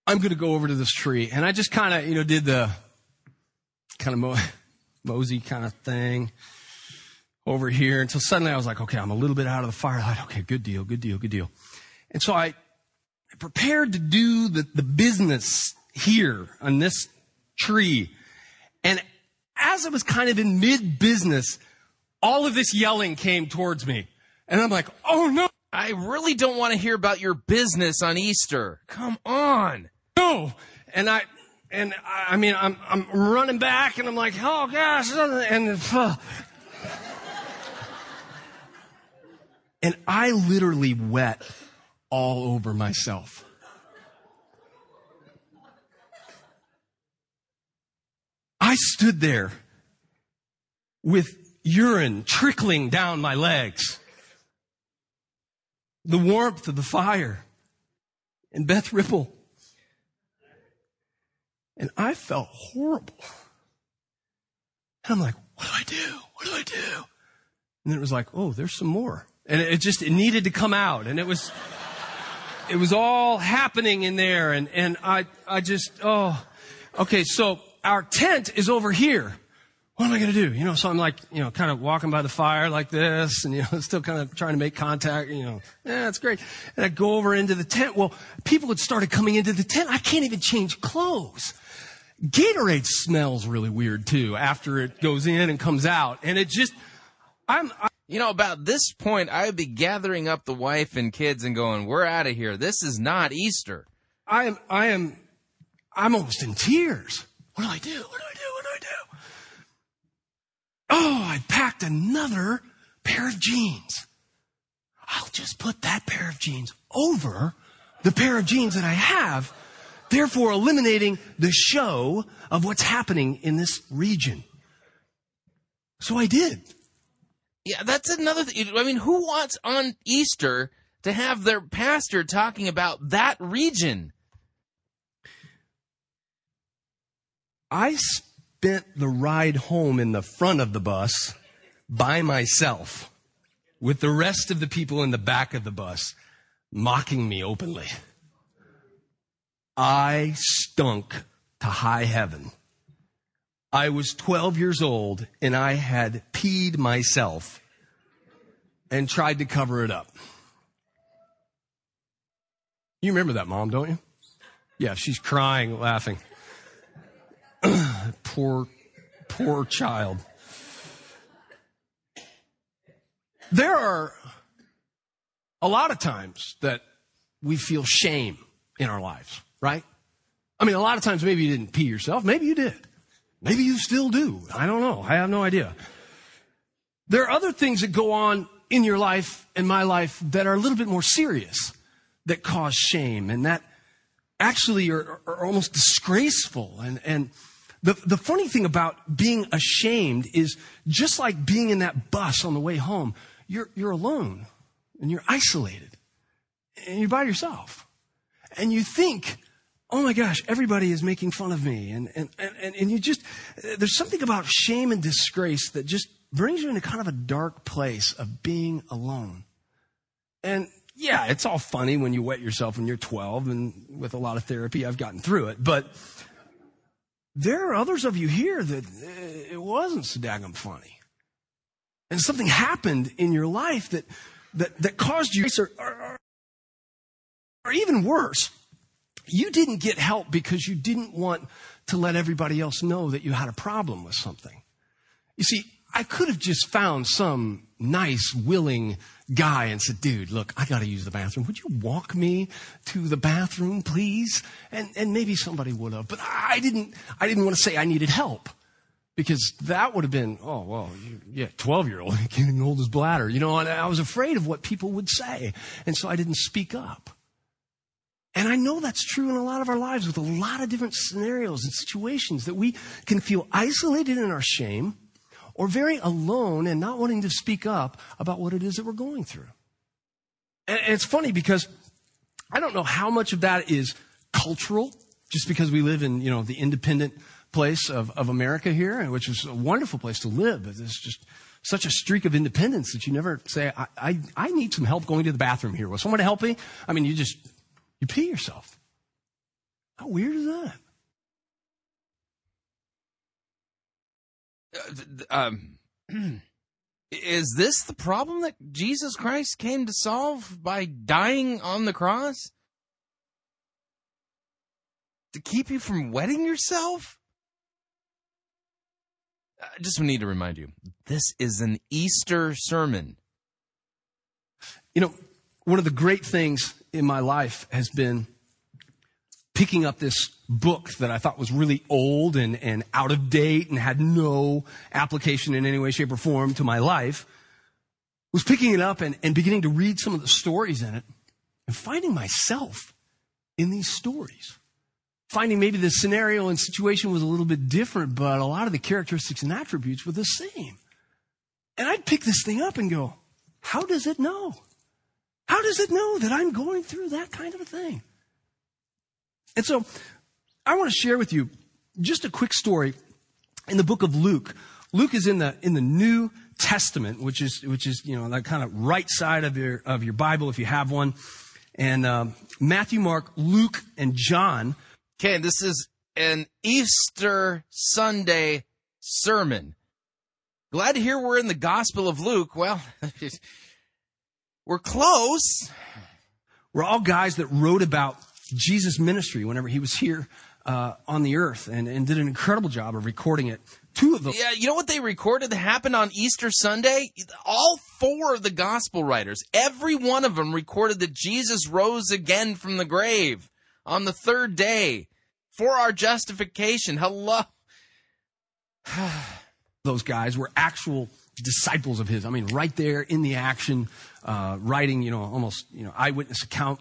I'm going to go over to this tree, and I just kind of, you know, did the kind of mosey kind of thing over here until suddenly I was like, okay, I'm a little bit out of the firelight. Okay, good deal. And so I prepared to do the business here on this tree. And as I was kind of in mid-business, all of this yelling came towards me. And I'm like, oh no. I really don't want to hear about your business on Easter. Come on. No. And I mean, I'm running back, and I'm like, oh gosh, and I literally wet all over myself. I stood there with urine trickling down my legs, the warmth of the fire, and Beth Ripple. And I felt horrible. And I'm like, what do I do? And it was like, oh, there's some more. And it needed to come out. And it was all happening in there. And I just, okay. So our tent is over here. What am I going to do? You know, so I'm like, you know, kind of walking by the fire like this and, you know, still kind of trying to make contact, you know, that's great. And I go over into the tent. Well, people had started coming into the tent. I can't even change clothes. Gatorade smells really weird, too, after it goes in and comes out. And it just, you know, about this point, I would be gathering up the wife and kids and going, we're out of here. This is not Easter. I'm almost in tears. What do I do? Oh, I packed another pair of jeans. I'll just put that pair of jeans over the pair of jeans that I have, therefore eliminating the show of what's happening in this region. So I did. Yeah, that's another thing. I mean, who wants on Easter to have their pastor talking about that region? I spent the ride home in the front of the bus by myself with the rest of the people in the back of the bus mocking me openly. I stunk to high heaven. I was 12 years old, and I had peed myself and tried to cover it up. You remember that mom, don't you? Yeah, she's crying, laughing. Poor child. There are a lot of times that we feel shame in our lives, right? I mean, a lot of times maybe you didn't pee yourself. Maybe you did. Maybe you still do. I don't know. I have no idea. There are other things that go on in your life and my life that are a little bit more serious that cause shame and that actually are almost disgraceful. And the funny thing about being ashamed is just like being in that bus on the way home, you're alone and you're isolated and you're by yourself. And you think, oh my gosh, everybody is making fun of me. And you just, there's something about shame and disgrace that just brings you into kind of a dark place of being alone. And yeah, it's all funny when you wet yourself when you're 12, and with a lot of therapy, I've gotten through it. But there are others of you here that it wasn't so daggum funny. And something happened in your life that caused you, or even worse, you didn't get help because you didn't want to let everybody else know that you had a problem with something. You see, I could have just found some nice, willing guy and said, dude, look, I got to use the bathroom. Would you walk me to the bathroom, please? And maybe somebody would have. But I didn't want to say I needed help, because that would have been, oh, well, yeah, 12-year-old getting old as bladder. You know, and I was afraid of what people would say. And so I didn't speak up. And I know that's true in a lot of our lives with a lot of different scenarios and situations that we can feel isolated in our shame, or very alone and not wanting to speak up about what it is that we're going through. And it's funny because I don't know how much of that is cultural, just because we live in, you know, the independent place of America here, which is a wonderful place to live. But there's just such a streak of independence that you never say, I need some help going to the bathroom here. Will someone help me? I mean, you pee yourself. How weird is that? Is this the problem that Jesus Christ came to solve by dying on the cross? To keep you from wetting yourself? I just need to remind you, this is an Easter sermon. You know, one of the great things in my life has been picking up this book that I thought was really old and out of date and had no application in any way, shape, or form to my life, was picking it up and beginning to read some of the stories in it and finding myself in these stories. Finding maybe the scenario and situation was a little bit different, but a lot of the characteristics and attributes were the same. And I'd pick this thing up and go, how does it know? How does it know that I'm going through that kind of a thing? And so I want to share with you just a quick story in the book of Luke. Luke is in the New Testament, which is, you know, that kind of right side of your Bible if you have one. And Matthew, Mark, Luke, and John. Okay, this is an Easter Sunday sermon. Glad to hear we're in the Gospel of Luke. Well, we're close. We're all guys that wrote about Jesus' ministry whenever he was here on the earth and did an incredible job of recording it. Two of them. Yeah, you know what they recorded that happened on Easter Sunday? All four of the gospel writers, every one of them recorded that Jesus rose again from the grave on the third day for our justification. Hello. Those guys were actual disciples of his. I mean, right there in the action, writing, you know, almost, you know, eyewitness account.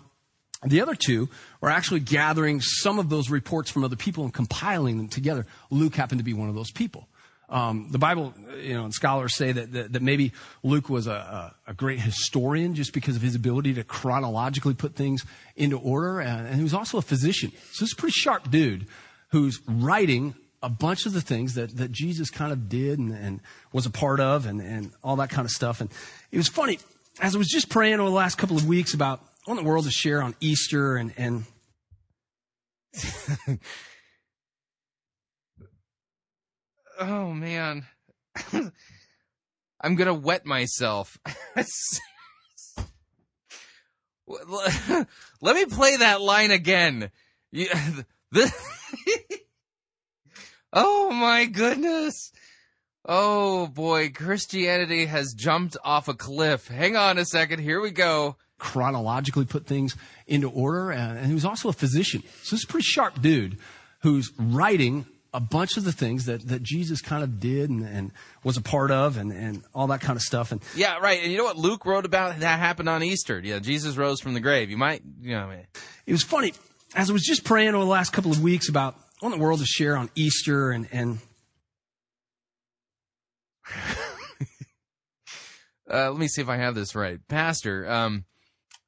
The other two are actually gathering some of those reports from other people and compiling them together. Luke happened to be one of those people. The Bible, you know, and scholars say that maybe Luke was a great historian just because of his ability to chronologically put things into order. And he was also a physician. So this is a pretty sharp dude who's writing a bunch of the things that Jesus kind of did and was a part of and all that kind of stuff. And it was funny, as I was just praying over the last couple of weeks about on the world to share on Easter and oh man, I'm going to wet myself. Let me play that line again. Oh, my goodness. Oh, boy. Christianity has jumped off a cliff. Hang on a second. Here we go. Chronologically put things into order. And he was also a physician. So this is a pretty sharp dude who's writing a bunch of the things that Jesus kind of did and was a part of and all that kind of stuff. And yeah, right. And you know what Luke wrote about? That happened on Easter. Yeah, Jesus rose from the grave. You know what I mean? It was funny. As I was just praying over the last couple of weeks about what in the world to share on Easter and let me see if I have this right. Pastor,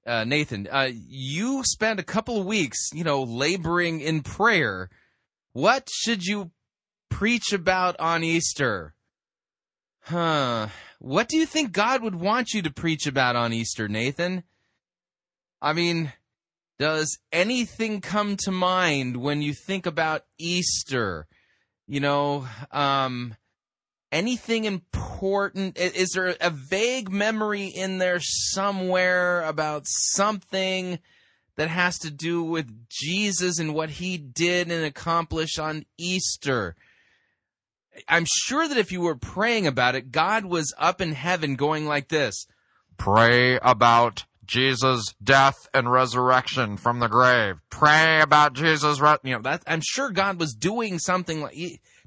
Nathan, you spent a couple of weeks, laboring in prayer. What should you preach about on Easter? What do you think God would want you to preach about on Easter, Nathan? I mean, does anything come to mind when you think about Easter? Anything important? Is there a vague memory in there somewhere about something that has to do with Jesus and what he did and accomplished on Easter? I'm sure that if you were praying about it, God was up in heaven going like this. Pray about Jesus' death and resurrection from the grave. Pray about Jesus. I'm sure God was doing something like...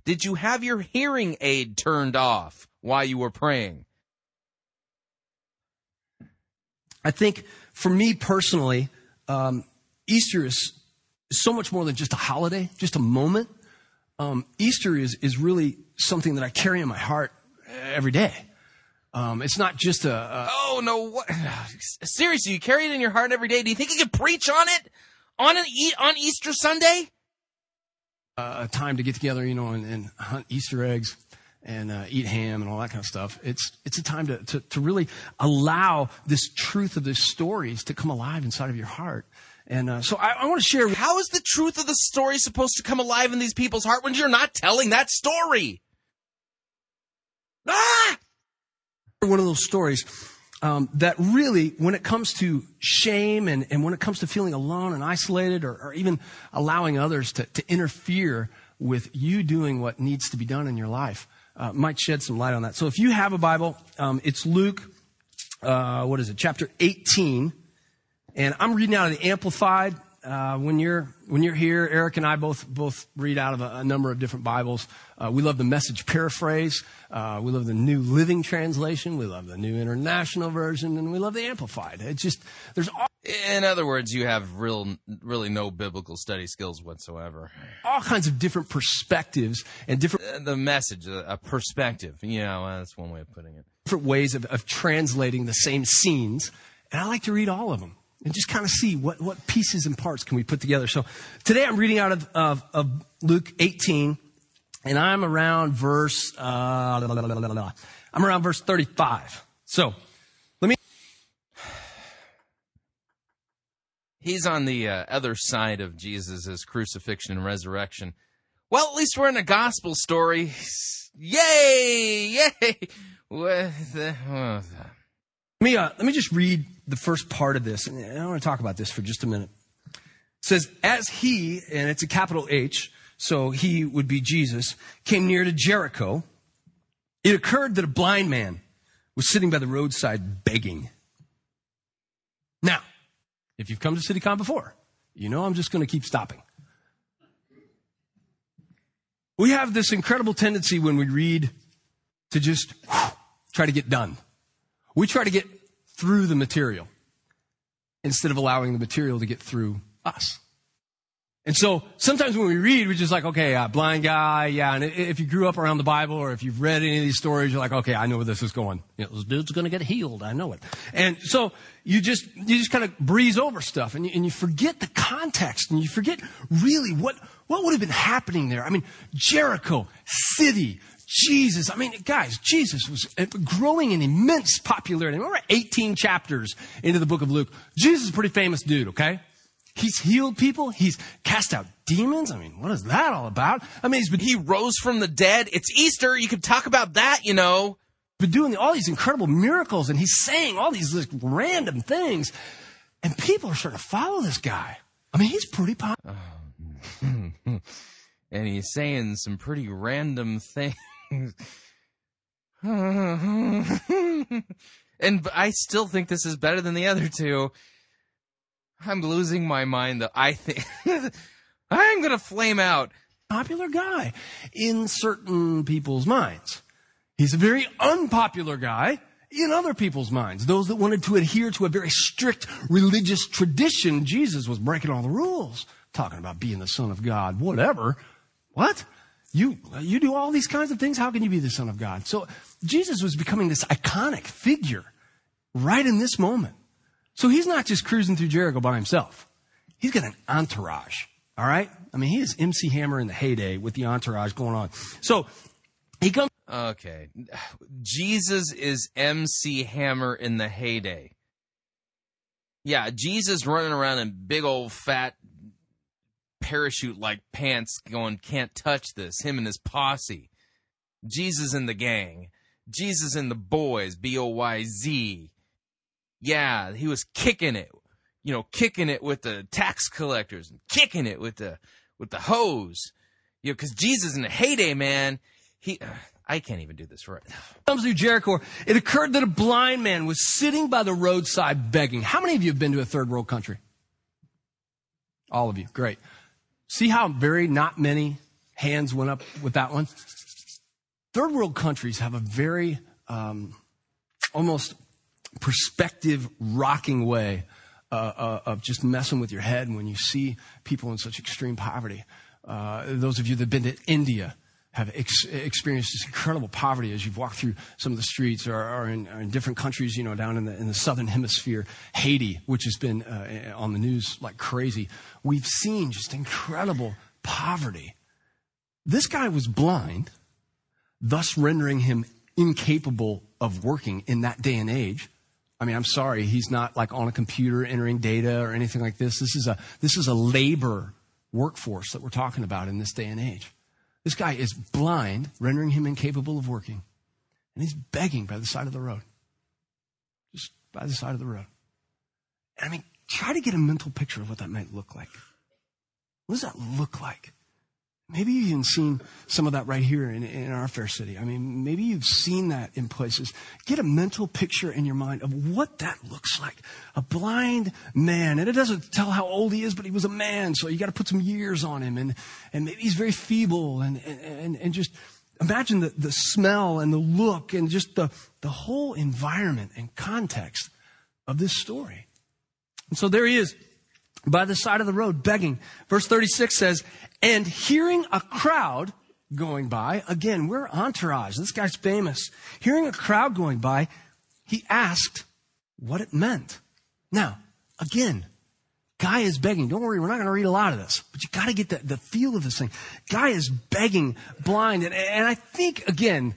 Did you have your hearing aid turned off while you were praying? I think for me personally, Easter is so much more than just a holiday, just a moment. Easter is really something that I carry in my heart every day. It's not just a... Oh, no. What? Seriously, you carry it in your heart every day. Do you think you could preach on it on Easter Sunday? A time to get together, and hunt Easter eggs and eat ham and all that kind of stuff. It's a time to really allow this truth of the stories to come alive inside of your heart. And so I want to share. How is the truth of the story supposed to come alive in these people's heart when you're not telling that story? One of those stories that really, when it comes to shame and when it comes to feeling alone and isolated or even allowing others to interfere with you doing what needs to be done in your life, might shed some light on that. So if you have a Bible, it's Luke, chapter 18. And I'm reading out of the Amplified. When you're here, Eric and I both read out of a number of different Bibles. We love the Message paraphrase. We love the New Living Translation. We love the New International Version, and we love the Amplified. It's just there's all. In other words, you have really no biblical study skills whatsoever. All kinds of different perspectives and different the Message, a perspective. That's one way of putting it. Different ways of translating the same scenes, and I like to read all of them. And just kind of see what pieces and parts can we put together. So today I'm reading out of Luke 18, and I'm around verse I'm around verse 35. So let me. He's on the other side of Jesus' crucifixion and resurrection. Well, at least we're in a gospel story. Yay! Let me just read the first part of this, and I want to talk about this for just a minute. It says, as he, and it's a capital H, so he would be Jesus, came near to Jericho, it occurred that a blind man was sitting by the roadside begging. Now, if you've come to CityCon before, I'm just going to keep stopping. We have this incredible tendency when we read to just try to get done. We try to get through the material instead of allowing the material to get through us. And so sometimes when we read, we're just like, okay, blind guy. Yeah. And if you grew up around the Bible or if you've read any of these stories, you're like, okay, I know where this is going. This dude's going to get healed. I know it. And so you just kind of breeze over stuff and you forget the context and you forget really what would have been happening there. I mean, Jericho, city, Jesus. I mean, guys, Jesus was growing in immense popularity. We're 18 chapters into the book of Luke. Jesus is a pretty famous dude, okay? He's healed people. He's cast out demons. I mean, what is that all about? I mean, he rose from the dead. It's Easter. You could talk about that, But doing all these incredible miracles, and he's saying all these random things. And people are starting to follow this guy. I mean, he's pretty popular. And he's saying some pretty random things. And I still think this is better than the other two. I'm losing my mind, though. I think I'm going to flame out. Popular guy in certain people's minds. He's a very unpopular guy in other people's minds. Those that wanted to adhere to a very strict religious tradition. Jesus was breaking all the rules, talking about being the Son of God, whatever. What? You do all these kinds of things? How can you be the Son of God? So Jesus was becoming this iconic figure right in this moment. So he's not just cruising through Jericho by himself. He's got an entourage, all right? I mean, he is MC Hammer in the heyday with the entourage going on. So he comes... Okay. Jesus is MC Hammer in the heyday. Yeah, Jesus running around in big old fat parachute-like pants going, can't touch this, him and his posse. Jesus and the gang. Jesus and the boys, B-O-Y-Z. Yeah, he was kicking it, you know, kicking it with the tax collectors and kicking it with the hoes, you know, because Jesus in the heyday, man, I can't even do this right now. Comes through Jericho. It occurred that a blind man was sitting by the roadside begging. How many of you have been to a third world country? All of you. Great. See how very not many hands went up with that one? Third world countries have a very almost perspective rocking way of just messing with your head when you see people in such extreme poverty. Those of you that have been to India have experienced this incredible poverty as you've walked through some of the streets or in different countries, you know, down in the southern hemisphere, Haiti, which has been on the news like crazy. We've seen just incredible poverty. This guy was blind, thus rendering him incapable of working in that day and age. I mean, I'm sorry, he's not like on a computer entering data or anything like this. This is a labor workforce that we're talking about in this day and age. This guy is blind, rendering him incapable of working. And he's begging by the side of the road. Just by the side of the road. And I mean, try to get a mental picture of what that might look like. What does that look like? Maybe you've even seen some of that right here in our fair city. I mean, maybe you've seen that in places. Get a mental picture in your mind of what that looks like. A blind man. And it doesn't tell how old he is, but he was a man. So you got to put some years on him. And maybe he's very feeble. And just imagine the smell and the look and just the whole environment and context of this story. And so there he is, by the side of the road, begging. Verse 36 says, and hearing a crowd going by, again, we're entourage. This guy's famous. Hearing a crowd going by, he asked what it meant. Now, again, guy is begging. Don't worry, we're not going to read a lot of this, but you got to get the feel of this thing. Guy is begging, blind. And I think, again,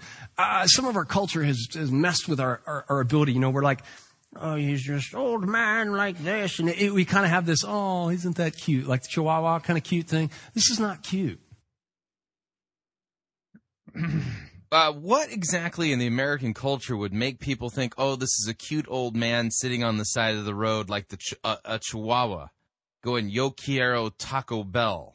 some of our culture has messed with our ability. You know, we're like, oh, he's just old man like this. And we kind of have this, oh, isn't that cute? Like the Chihuahua kind of cute thing. This is not cute. What exactly in the American culture would make people think, oh, this is a cute old man sitting on the side of the road like a Chihuahua going, yo quiero Taco Bell.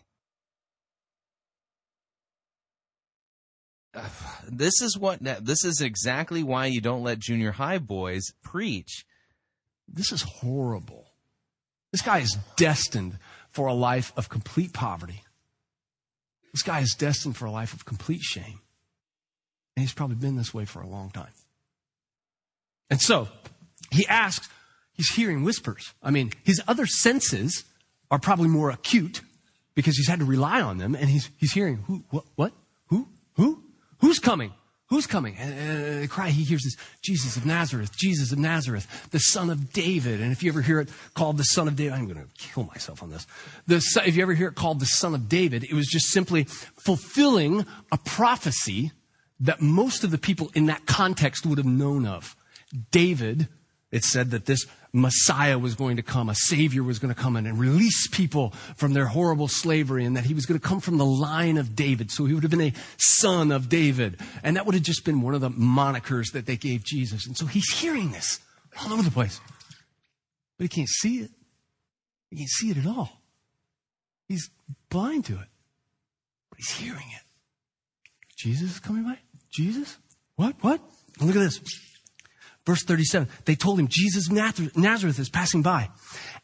This is exactly why you don't let junior high boys preach. This is horrible. This guy is destined for a life of complete poverty. This guy is destined for a life of complete shame. And he's probably been this way for a long time. And so he asks, he's hearing whispers. I mean, his other senses are probably more acute because he's had to rely on them. And he's hearing, who's coming? Who's coming? And the cry he hears is, Jesus of Nazareth, Jesus of Nazareth, the Son of David. And if you ever hear it called the Son of David, I'm going to kill myself on this. If you ever hear it called the Son of David, it was just simply fulfilling a prophecy that most of the people in that context would have known of. David, it said that this Messiah was going to come, a Savior was going to come in and release people from their horrible slavery, and that he was going to come from the line of David. So he would have been a son of David. And that would have just been one of the monikers that they gave Jesus. And so he's hearing this all over the place, but he can't see it. He can't see it at all. He's blind to it, but he's hearing it. Jesus is coming by? Jesus? What? And look at this. Verse 37, they told him, Jesus of Nazareth is passing by.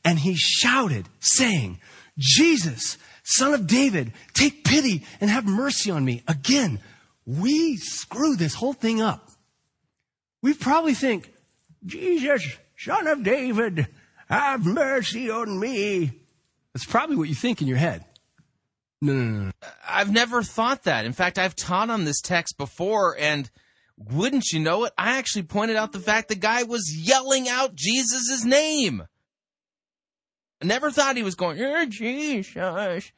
And he shouted, saying, Jesus, Son of David, take pity and have mercy on me. Again, we screw this whole thing up. We probably think, Jesus, Son of David, have mercy on me. That's probably what you think in your head. No. I've never thought that. In fact, I've taught on this text before, and wouldn't you know it, I actually pointed out the fact the guy was yelling out Jesus' name. I never thought he was going, oh, Jesus,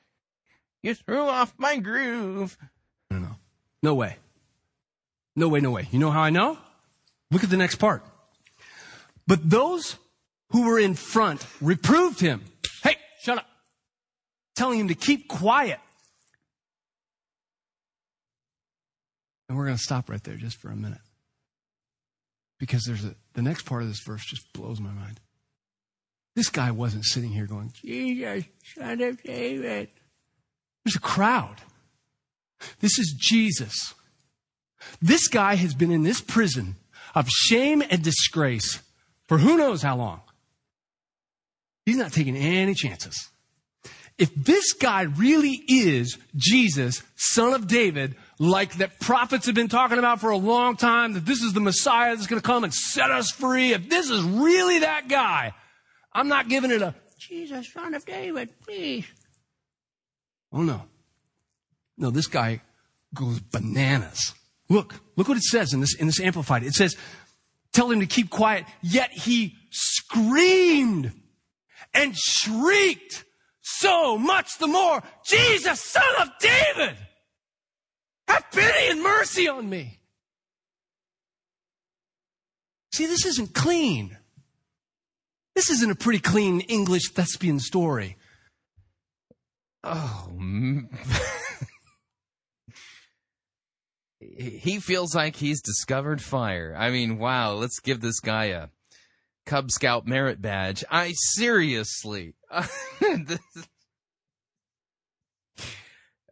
you threw off my groove. No. No way. You know how I know? Look at the next part. But those who were in front reproved him. Hey, shut up. Telling him to keep quiet. And we're going to stop right there just for a minute. Because the next part of this verse just blows my mind. This guy wasn't sitting here going, Jesus, Son of David. There's a crowd. This is Jesus. This guy has been in this prison of shame and disgrace for who knows how long. He's not taking any chances. If this guy really is Jesus, Son of David, like that prophets have been talking about for a long time, that this is the Messiah that's going to come and set us free. If this is really that guy, I'm not giving it a, Jesus, Son of David, please. Oh, no. No, this guy goes bananas. Look what it says in this Amplified. It says, tell him to keep quiet, yet he screamed and shrieked. So much the more, Jesus, Son of David, have pity and mercy on me. See, this isn't clean. This isn't a pretty clean English thespian story. Oh, he feels like he's discovered fire. I mean, wow, let's give this guy a Cub Scout merit badge. I seriously.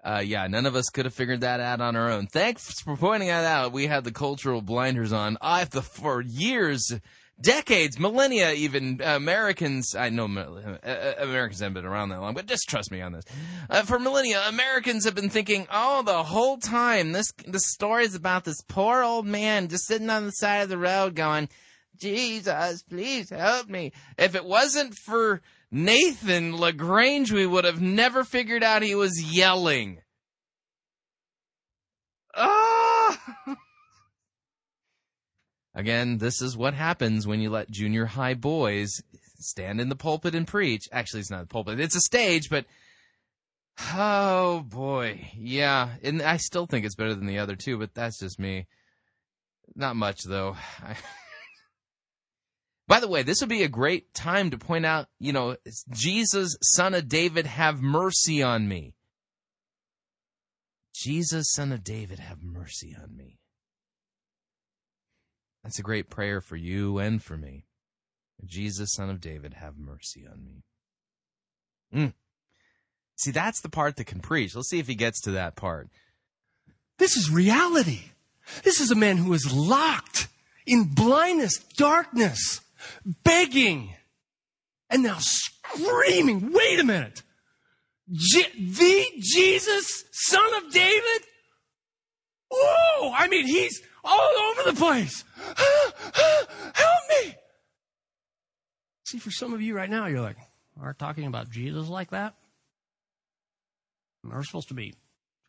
Yeah, none of us could have figured that out on our own. Thanks for pointing that out. We had the cultural blinders on. For years, decades, millennia even, Americans, I know Americans haven't been around that long, but just trust me on this. For millennia, Americans have been thinking, the whole time, this story is about this poor old man just sitting on the side of the road going, Jesus, please help me. If it wasn't for Nathan LaGrange, we would have never figured out he was yelling. Again, this is what happens when you let junior high boys stand in the pulpit and preach. Actually, it's not the pulpit. It's a stage, but oh, boy. Yeah, and I still think it's better than the other two, but that's just me. Not much, though. By the way, this would be a great time to point out, Jesus, Son of David, have mercy on me. Jesus, Son of David, have mercy on me. That's a great prayer for you and for me. Jesus, Son of David, have mercy on me. See, that's the part that can preach. Let's see if he gets to that part. This is reality. This is a man who is locked in blindness, darkness, begging, and now screaming, wait a minute, the Jesus, Son of David? Whoa! I mean, he's all over the place. Help me! See, for some of you right now, you're like, are talking about Jesus like that? We're supposed to be,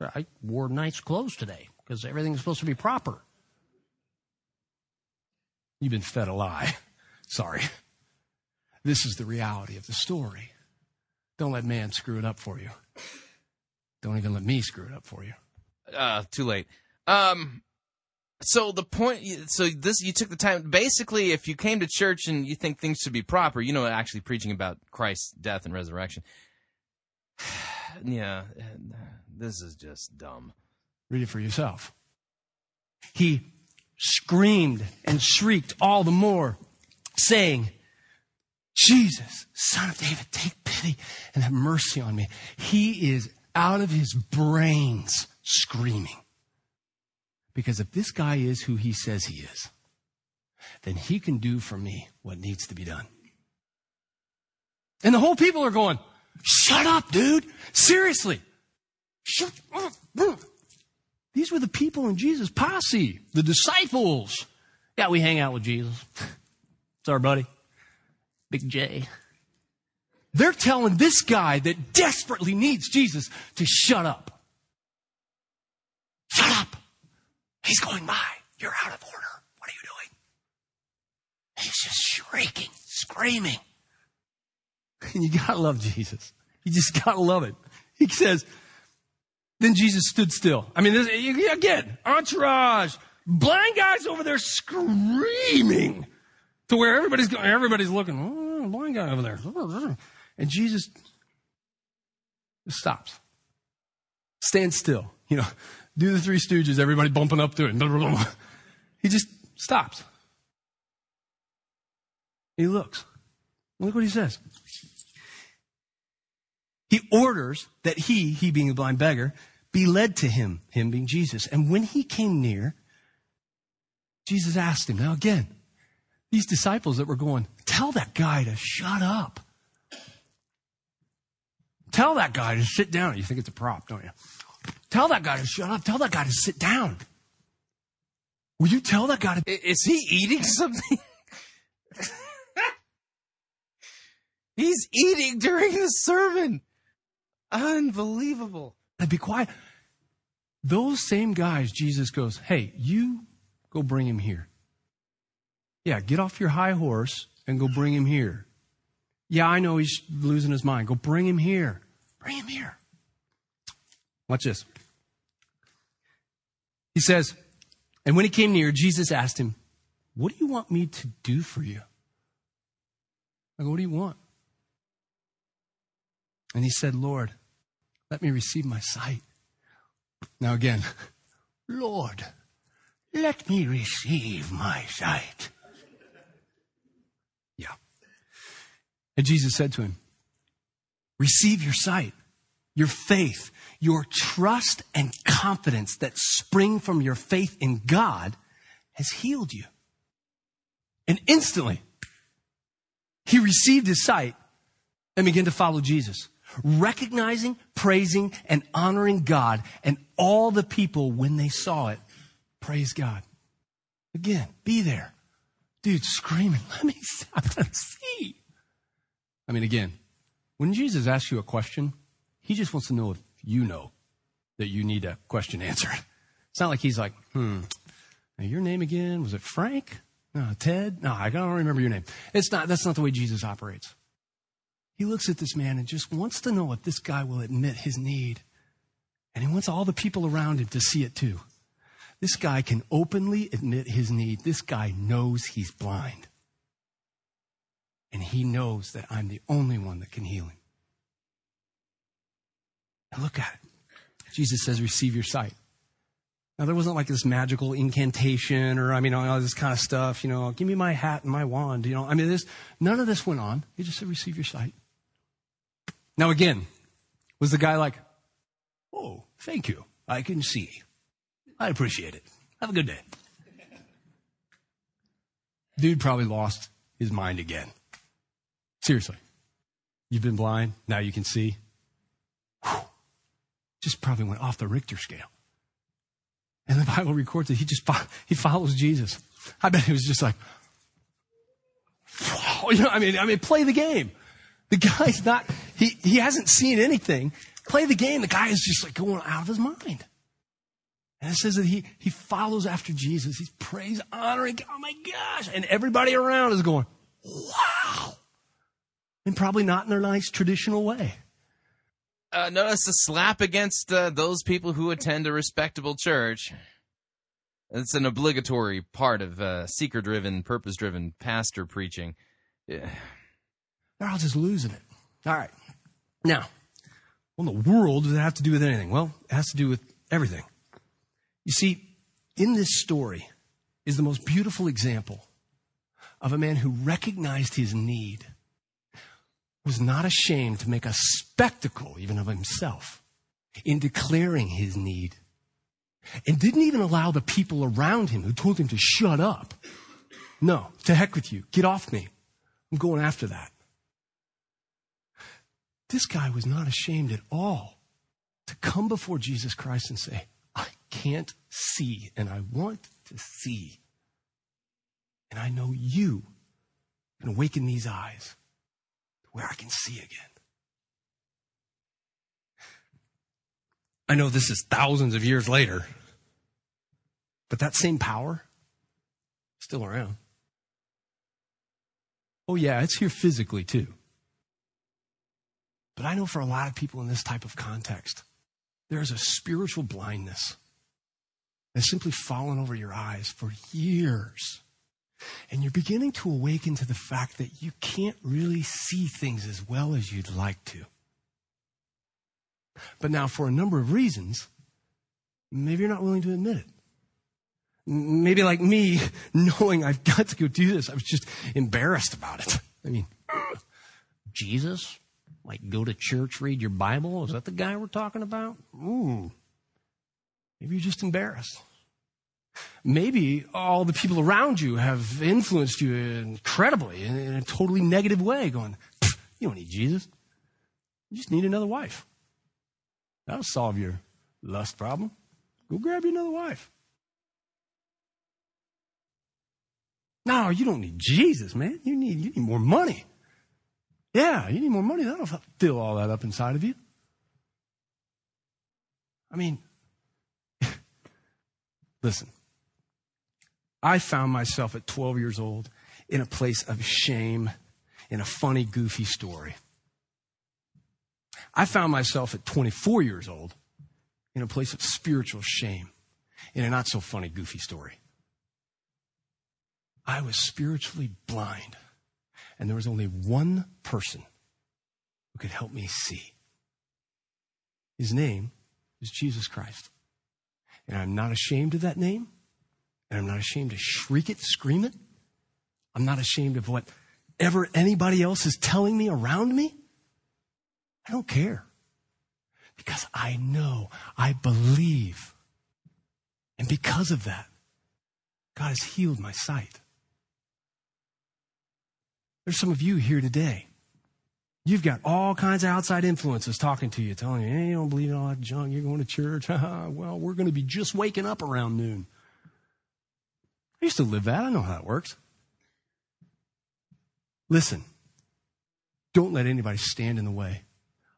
I wore nice clothes today because everything's supposed to be proper. You've been fed a lie. Sorry. This is the reality of the story. Don't let man screw it up for you. Don't even let me screw it up for you. Too late. So the point, you took the time, basically, if you came to church and you think things should be proper, actually preaching about Christ's death and resurrection. Yeah, this is just dumb. Read it for yourself. He screamed and shrieked all the more, saying, Jesus, Son of David, take pity. pity and have mercy on me. He is out of his brains screaming. Because if this guy is who he says he is, then he can do for me what needs to be done. And the whole people are going, shut up, dude. Seriously. Shut up. These were the people in Jesus' posse, the disciples. Yeah, we hang out with Jesus. It's our buddy, Big J. They're telling this guy that desperately needs Jesus to shut up. Shut up. He's going by. You're out of order. What are you doing? He's just shrieking, screaming. And you got to love Jesus. You just got to love it. He says, then Jesus stood still. I mean, again, entourage. Blind guys over there screaming to where everybody's going. Everybody's looking, oh, blind guy over there. And Jesus just stops. Stand still. You know, do the Three Stooges, everybody bumping up to it. Blah, blah, blah. He just stops. He looks. Look what he says. He orders that he being the blind beggar, be led to him being Jesus. And when he came near, Jesus asked him. Now again, these disciples that were going, tell that guy to shut up. Tell that guy to sit down. You think it's a prop, don't you? Tell that guy to shut up. Tell that guy to sit down. Will you tell that guy to... Is he eating something? He's eating during the sermon. Unbelievable. I'd be quiet. Those same guys, Jesus goes, hey, you go bring him here. Yeah, get off your high horse and go bring him here. Yeah, I know he's losing his mind. Go bring him here. Bring him here. Watch this. He says, and when he came near, Jesus asked him, what do you want me to do for you? I go, what do you want? And he said, Lord, let me receive my sight. Now again, Lord, let me receive my sight. Yeah. And Jesus said to him, receive your sight, your faith, your trust and confidence that spring from your faith in God has healed you. And instantly, he received his sight and began to follow Jesus, recognizing, praising, and honoring God, and all the people, when they saw it, praise God. Again, be there. Dude, screaming, let me see. I mean, again, when Jesus asks you a question, he just wants to know if you know that you need a question answered. It's not like he's like, now your name again, was it Frank? No, Ted? No, I don't remember your name. That's not the way Jesus operates. He looks at this man and just wants to know if this guy will admit his need. And he wants all the people around him to see it too. This guy can openly admit his need. This guy knows he's blind. And he knows that I'm the only one that can heal him. Now look at it. Jesus says, receive your sight. Now there wasn't like this magical incantation or, I mean, all this kind of stuff, you know, give me my hat and my wand, you know. I mean, none of this went on. He just said, receive your sight. Now, again, was the guy like, oh, thank you. I can see. I appreciate it. Have a good day. Dude probably lost his mind again. Seriously. You've been blind. Now you can see. Whew. Just probably went off the Richter scale. And the Bible records that he follows Jesus. I bet he was just like, you know, I mean, play the game. The guy's not, he hasn't seen anything. Play the game. The guy is just like going out of his mind. And it says that he follows after Jesus. He's praising, honoring, oh my gosh. And everybody around is going, wow. And probably not in their nice traditional way. Notice a slap against those people who attend a respectable church. It's an obligatory part of seeker-driven, purpose-driven pastor preaching. Yeah. They're all just losing it. All right. Now, what in the world does that have to do with anything? Well, it has to do with everything. You see, in this story is the most beautiful example of a man who recognized his need, was not ashamed to make a spectacle even of himself in declaring his need, and didn't even allow the people around him who told him to shut up. No, to heck with you. Get off me. I'm going after that. This guy was not ashamed at all to come before Jesus Christ and say, I can't see and I want to see. And I know you can awaken these eyes to where I can see again. I know this is thousands of years later, but that same power is still around. Oh yeah, it's here physically too. But I know for a lot of people in this type of context, there is a spiritual blindness that's simply fallen over your eyes for years. And you're beginning to awaken to the fact that you can't really see things as well as you'd like to. But now, for a number of reasons, maybe you're not willing to admit it. Maybe like me, knowing I've got to go do this, I was just embarrassed about it. I mean, Jesus? Like go to church, read your Bible? Is that the guy we're talking about? Ooh, maybe you're just embarrassed. Maybe all the people around you have influenced you incredibly in a totally negative way, going, you don't need Jesus. You just need another wife. That'll solve your lust problem. Go grab you another wife. No, you don't need Jesus, man. You need more money. Yeah, you need more money. That'll fill all that up inside of you. I mean, listen. I found myself at 12 years old in a place of shame in a funny, goofy story. I found myself at 24 years old in a place of spiritual shame in a not so funny, goofy story. I was spiritually blind, and there was only one person who could help me see. His name is Jesus Christ. And I'm not ashamed of that name. And I'm not ashamed to shriek it, scream it. I'm not ashamed of whatever anybody else is telling me around me. I don't care. Because I know, I believe. And because of that, God has healed my sight. There's some of you here today. You've got all kinds of outside influences talking to you, telling you, hey, you don't believe in all that junk. You're going to church. Well, we're going to be just waking up around noon. I used to live that. I know how it works. Listen, don't let anybody stand in the way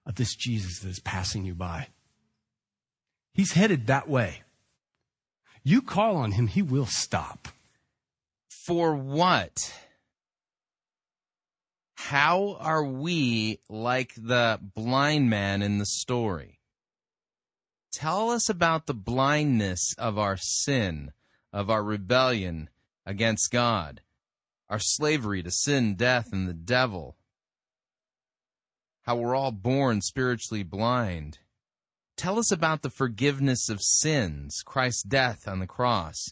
of this Jesus that is passing you by. He's headed that way. You call on him, he will stop. For what? How are we like the blind man in the story? Tell us about the blindness of our sin, of our rebellion against God, our slavery to sin, death, and the devil. How we're all born spiritually blind. Tell us about the forgiveness of sins, Christ's death on the cross,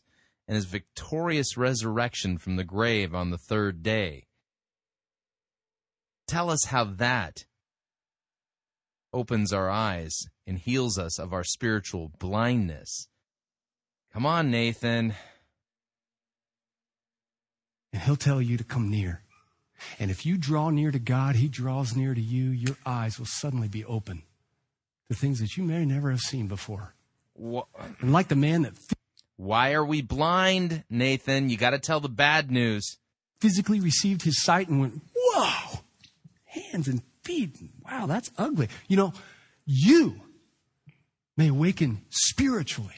and his victorious resurrection from the grave on the third day. Tell us how that opens our eyes and heals us of our spiritual blindness. Come on, Nathan. And he'll tell you to come near. And if you draw near to God, he draws near to you. Your eyes will suddenly be open to things that you may never have seen before. And like the man that... Why are we blind, Nathan? You got to tell the bad news. Physically received his sight and went, whoa! Hands and feet. Wow, that's ugly. You know, you may awaken spiritually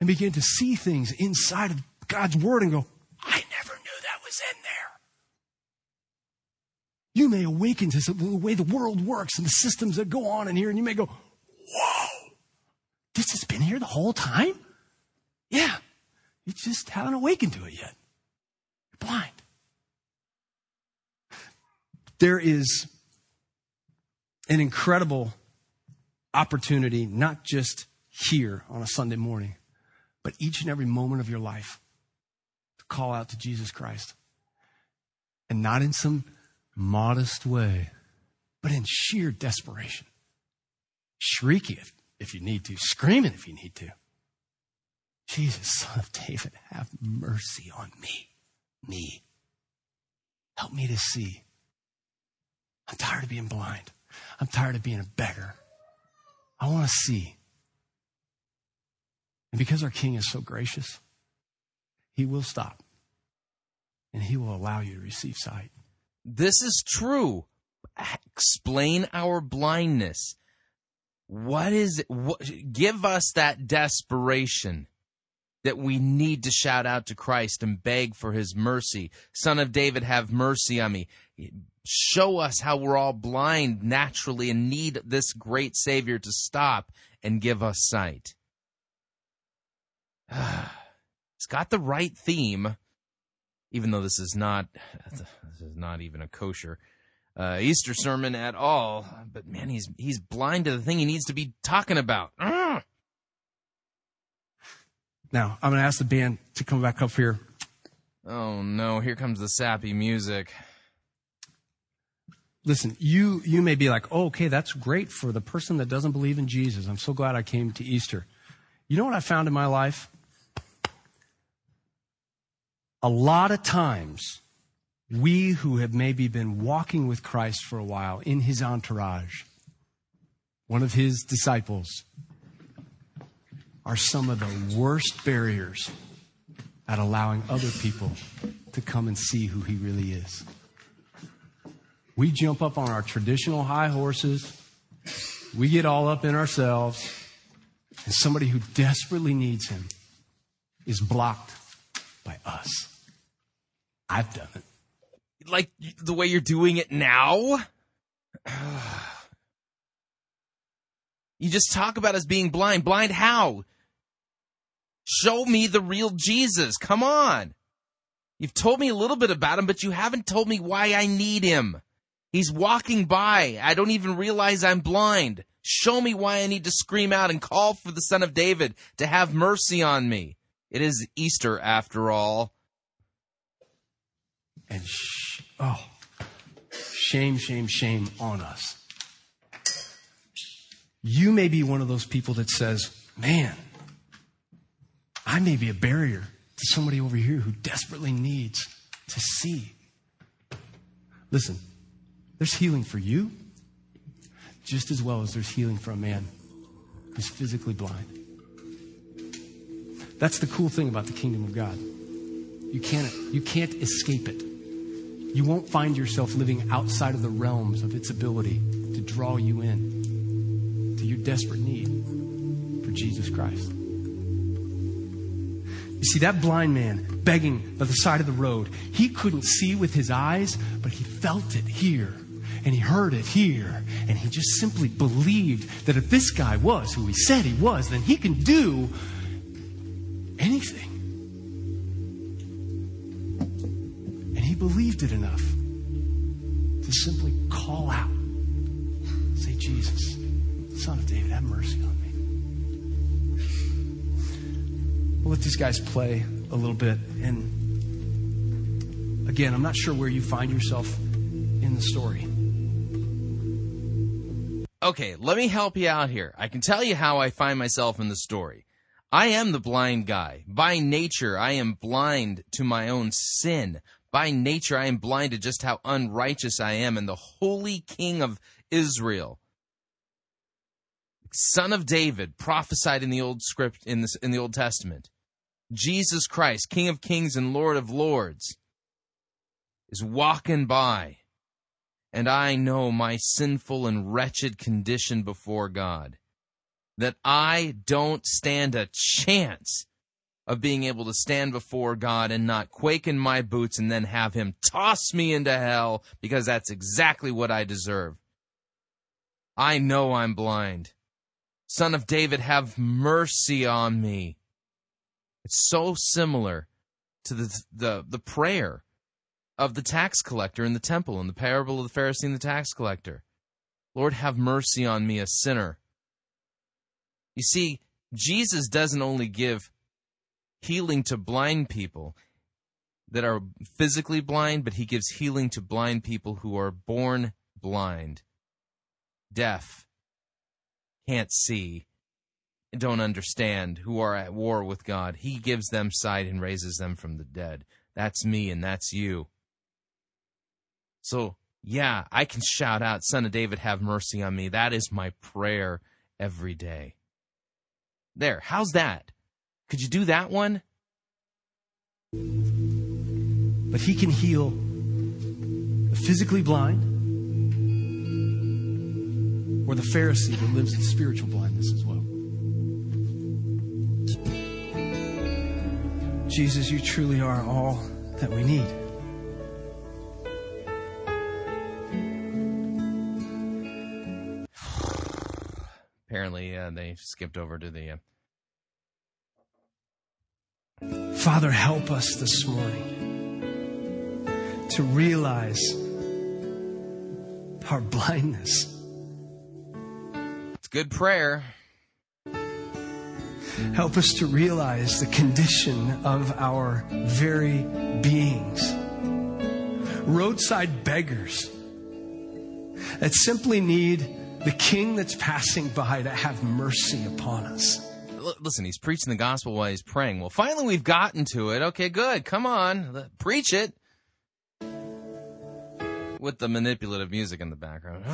and begin to see things inside of God's word and go, I never knew that was in there. You may awaken to the way the world works and the systems that go on in here, and you may go, whoa, this has been here the whole time? Yeah, you just haven't awakened to it yet. You're blind. There is an incredible opportunity, not just here on a Sunday morning, but each and every moment of your life to call out to Jesus Christ. And not in some modest way, but in sheer desperation. Shrieking if you need to, screaming if you need to. Jesus, Son of David, have mercy on me. Me. Help me to see. I'm tired of being blind. I'm tired of being a beggar. I want to see. And because our King is so gracious, he will stop and he will allow you to receive sight. This is true. Explain our blindness. What is it? Give us that desperation that we need to shout out to Christ and beg for his mercy. Son of David, have mercy on me. Show us how we're all blind naturally and need this great Savior to stop and give us sight. It's got the right theme, even though this is not even a kosher Easter sermon at all. But man, he's blind to the thing he needs to be talking about. Now, I'm going to ask the band to come back up here. Oh, no. Here comes the sappy music. Listen, you may be like, oh, okay, that's great for the person that doesn't believe in Jesus. I'm so glad I came to Easter. You know what I found in my life? A lot of times, we who have maybe been walking with Christ for a while in his entourage, one of his disciples, are some of the worst barriers at allowing other people to come and see who he really is. We jump up on our traditional high horses. We get all up in ourselves. And somebody who desperately needs him is blocked by us. I've done it. Like the way you're doing it now? You just talk about us being blind. Blind how? Show me the real Jesus. Come on. You've told me a little bit about him, but you haven't told me why I need him. He's walking by. I don't even realize I'm blind. Show me why I need to scream out and call for the Son of David to have mercy on me. It is Easter, after all. And shame on us. You may be one of those people that says, man, I may be a barrier to somebody over here who desperately needs to see. Listen. There's healing for you just as well as there's healing for a man who's physically blind. That's the cool thing about the kingdom of God. You can't escape it. You won't find yourself living outside of the realms of its ability to draw you in to your desperate need for Jesus Christ. You see, that blind man begging by the side of the road, he couldn't see with his eyes, but he felt it here. And he heard it here. And he just simply believed that if this guy was who he said he was, then he can do anything. And he believed it enough to simply call out. Say, Jesus, Son of David, have mercy on me. We'll let these guys play a little bit. And again, I'm not sure where you find yourself in the story. Okay, let me help you out here. I can tell you how I find myself in the story. I am the blind guy. By nature, I am blind to my own sin. By nature, I am blind to just how unrighteous I am and the holy King of Israel. Son of David, prophesied in the Old Script, in the Old Testament. Jesus Christ, King of Kings and Lord of Lords, is walking by. And I know my sinful and wretched condition before God, that I don't stand a chance of being able to stand before God and not quake in my boots and then have him toss me into hell, because that's exactly what I deserve. I know I'm blind. Son of David, have mercy on me. It's so similar to the prayer of the tax collector in the temple, in the parable of the Pharisee and the tax collector. Lord, have mercy on me, a sinner. You see, Jesus doesn't only give healing to blind people that are physically blind, but he gives healing to blind people who are born blind deaf, can't see, and don't understand, who are at war with God. He gives them sight and raises them from the dead. That's me and that's you. So, yeah, I can shout out, Son of David, have mercy on me. That is my prayer every day. There, how's that? Could you do that one? But he can heal the physically blind or the Pharisee that lives in spiritual blindness as well. Jesus, you truly are all that we need. Apparently, they skipped over to the... Father, help us this morning to realize our blindness. It's good prayer. Help us to realize the condition of our very beings. Roadside beggars that simply need the King that's passing by to have mercy upon us. Listen, he's preaching the gospel while he's praying. Well, finally we've gotten to it. Okay, good. Come on. Preach it. With the manipulative music in the background.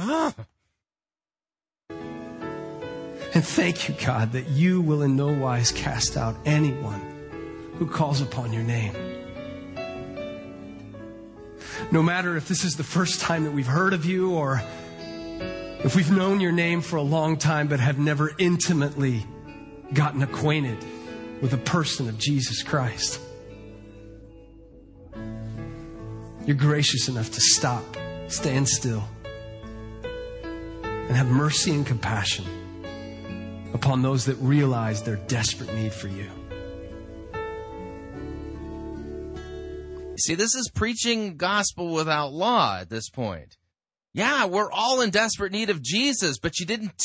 And thank you, God, that you will in no wise cast out anyone who calls upon your name. No matter if this is the first time that we've heard of you or if we've known your name for a long time but have never intimately gotten acquainted with the person of Jesus Christ. You're gracious enough to stop, stand still, and have mercy and compassion upon those that realize their desperate need for you. See, this is preaching gospel without law at this point. Yeah, we're all in desperate need of Jesus, but you didn't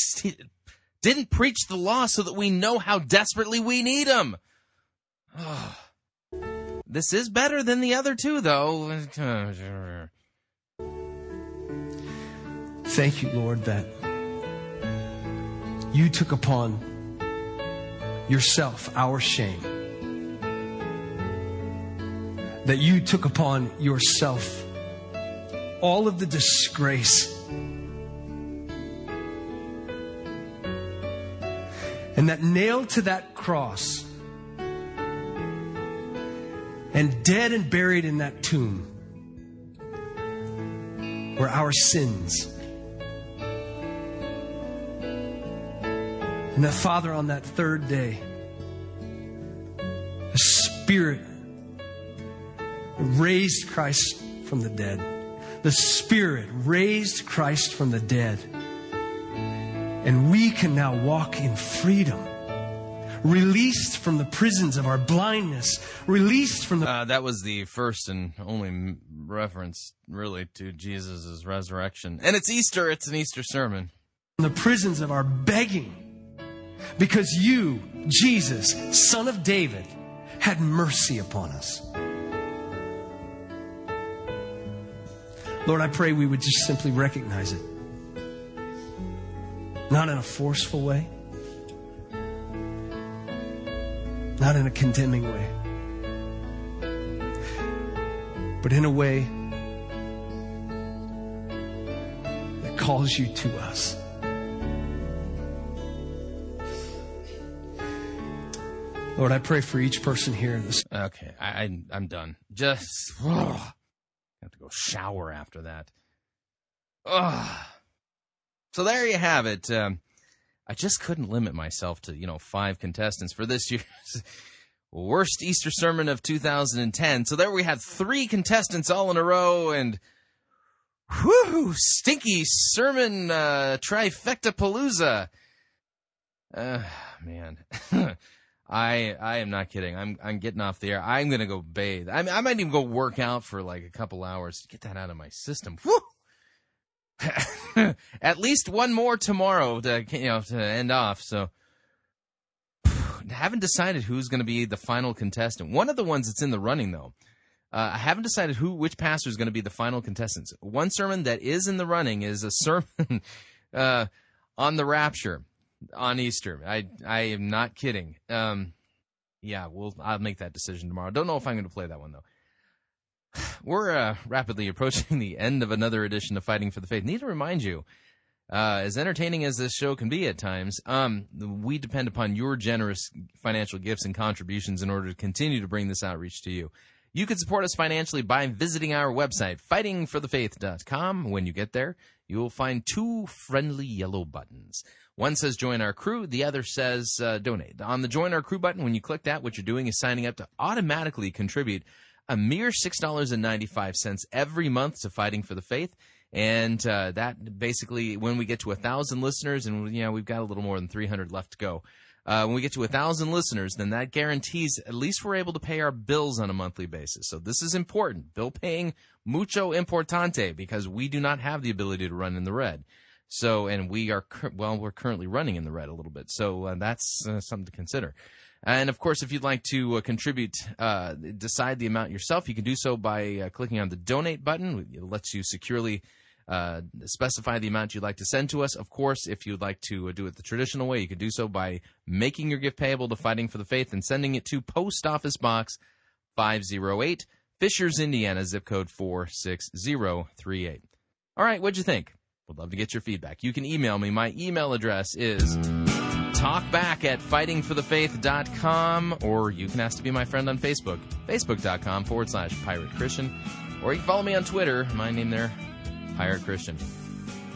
preach the law so that we know how desperately we need him. Oh, this is better than the other two, though. Thank you, Lord, that you took upon yourself our shame, that you took upon yourself all of the disgrace. And that nailed to that cross and dead and buried in that tomb were our sins. And that, Father, on that third day, the Spirit raised Christ from the dead. The Spirit raised Christ from the dead. And we can now walk in freedom, released from the prisons of our blindness, released from the... that was the first and only reference, really, to Jesus' resurrection. And it's Easter. It's an Easter sermon. The prisons of our begging, because you, Jesus, Son of David, had mercy upon us. Lord, I pray we would just simply recognize it. Not in a forceful way. Not in a condemning way. But in a way that calls you to us. Lord, I pray for each person here. Okay, I'm done. Just... I have to go shower after that. Ugh. So there you have it. I just couldn't limit myself to, 5 contestants for this year's worst Easter sermon of 2010. So there we had 3 contestants all in a row, and whoo, stinky sermon trifecta-palooza. Man. I am not kidding. I'm getting off the air. I'm going to go bathe. I might even go work out for like a couple hours to get that out of my system. Whoo! At least one more tomorrow to end off. So, haven't decided who's going to be the final contestant. One of the ones that's in the running, though. I haven't decided which pastor is going to be the final contestant. One sermon that is in the running is a sermon on the rapture on Easter. I am not kidding. I'll make that decision tomorrow. Don't know if I'm going to play that one, though. We're rapidly approaching the end of another edition of Fighting for the Faith. Need to remind you, as entertaining as this show can be at times, we depend upon your generous financial gifts and contributions in order to continue to bring this outreach to you. You can support us financially by visiting our website, fightingforthefaith.com. When you get there, you will find two friendly yellow buttons. One says Join Our Crew. The other says Donate. On the Join Our Crew button, when you click that, what you're doing is signing up to automatically contribute a mere $6.95 every month to Fighting for the Faith. And that basically, when we get to 1,000 listeners, and we've got a little more than 300 left to go, when we get to 1,000 listeners, then that guarantees at least we're able to pay our bills on a monthly basis. So this is important. Bill paying, mucho importante, because we do not have the ability to run in the red. So, and we are, we're currently running in the red a little bit. So that's something to consider. And, of course, if you'd like to contribute, decide the amount yourself, you can do so by clicking on the Donate button. It lets you securely specify the amount you'd like to send to us. Of course, if you'd like to do it the traditional way, you can do so by making your gift payable to Fighting for the Faith and sending it to Post Office Box 508, Fishers, Indiana, zip code 46038. All right, what'd you think? We'd love to get your feedback. You can email me. My email address is talkback@fightingforthefaith.com, or you can ask to be my friend on Facebook, facebook.com/Pirate Christian, or you can follow me on Twitter, my name there, Pirate Christian.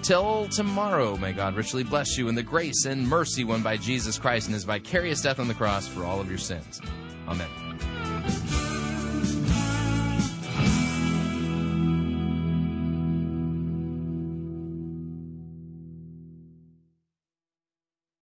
Till tomorrow, may God richly bless you in the grace and mercy won by Jesus Christ and his vicarious death on the cross for all of your sins. Amen.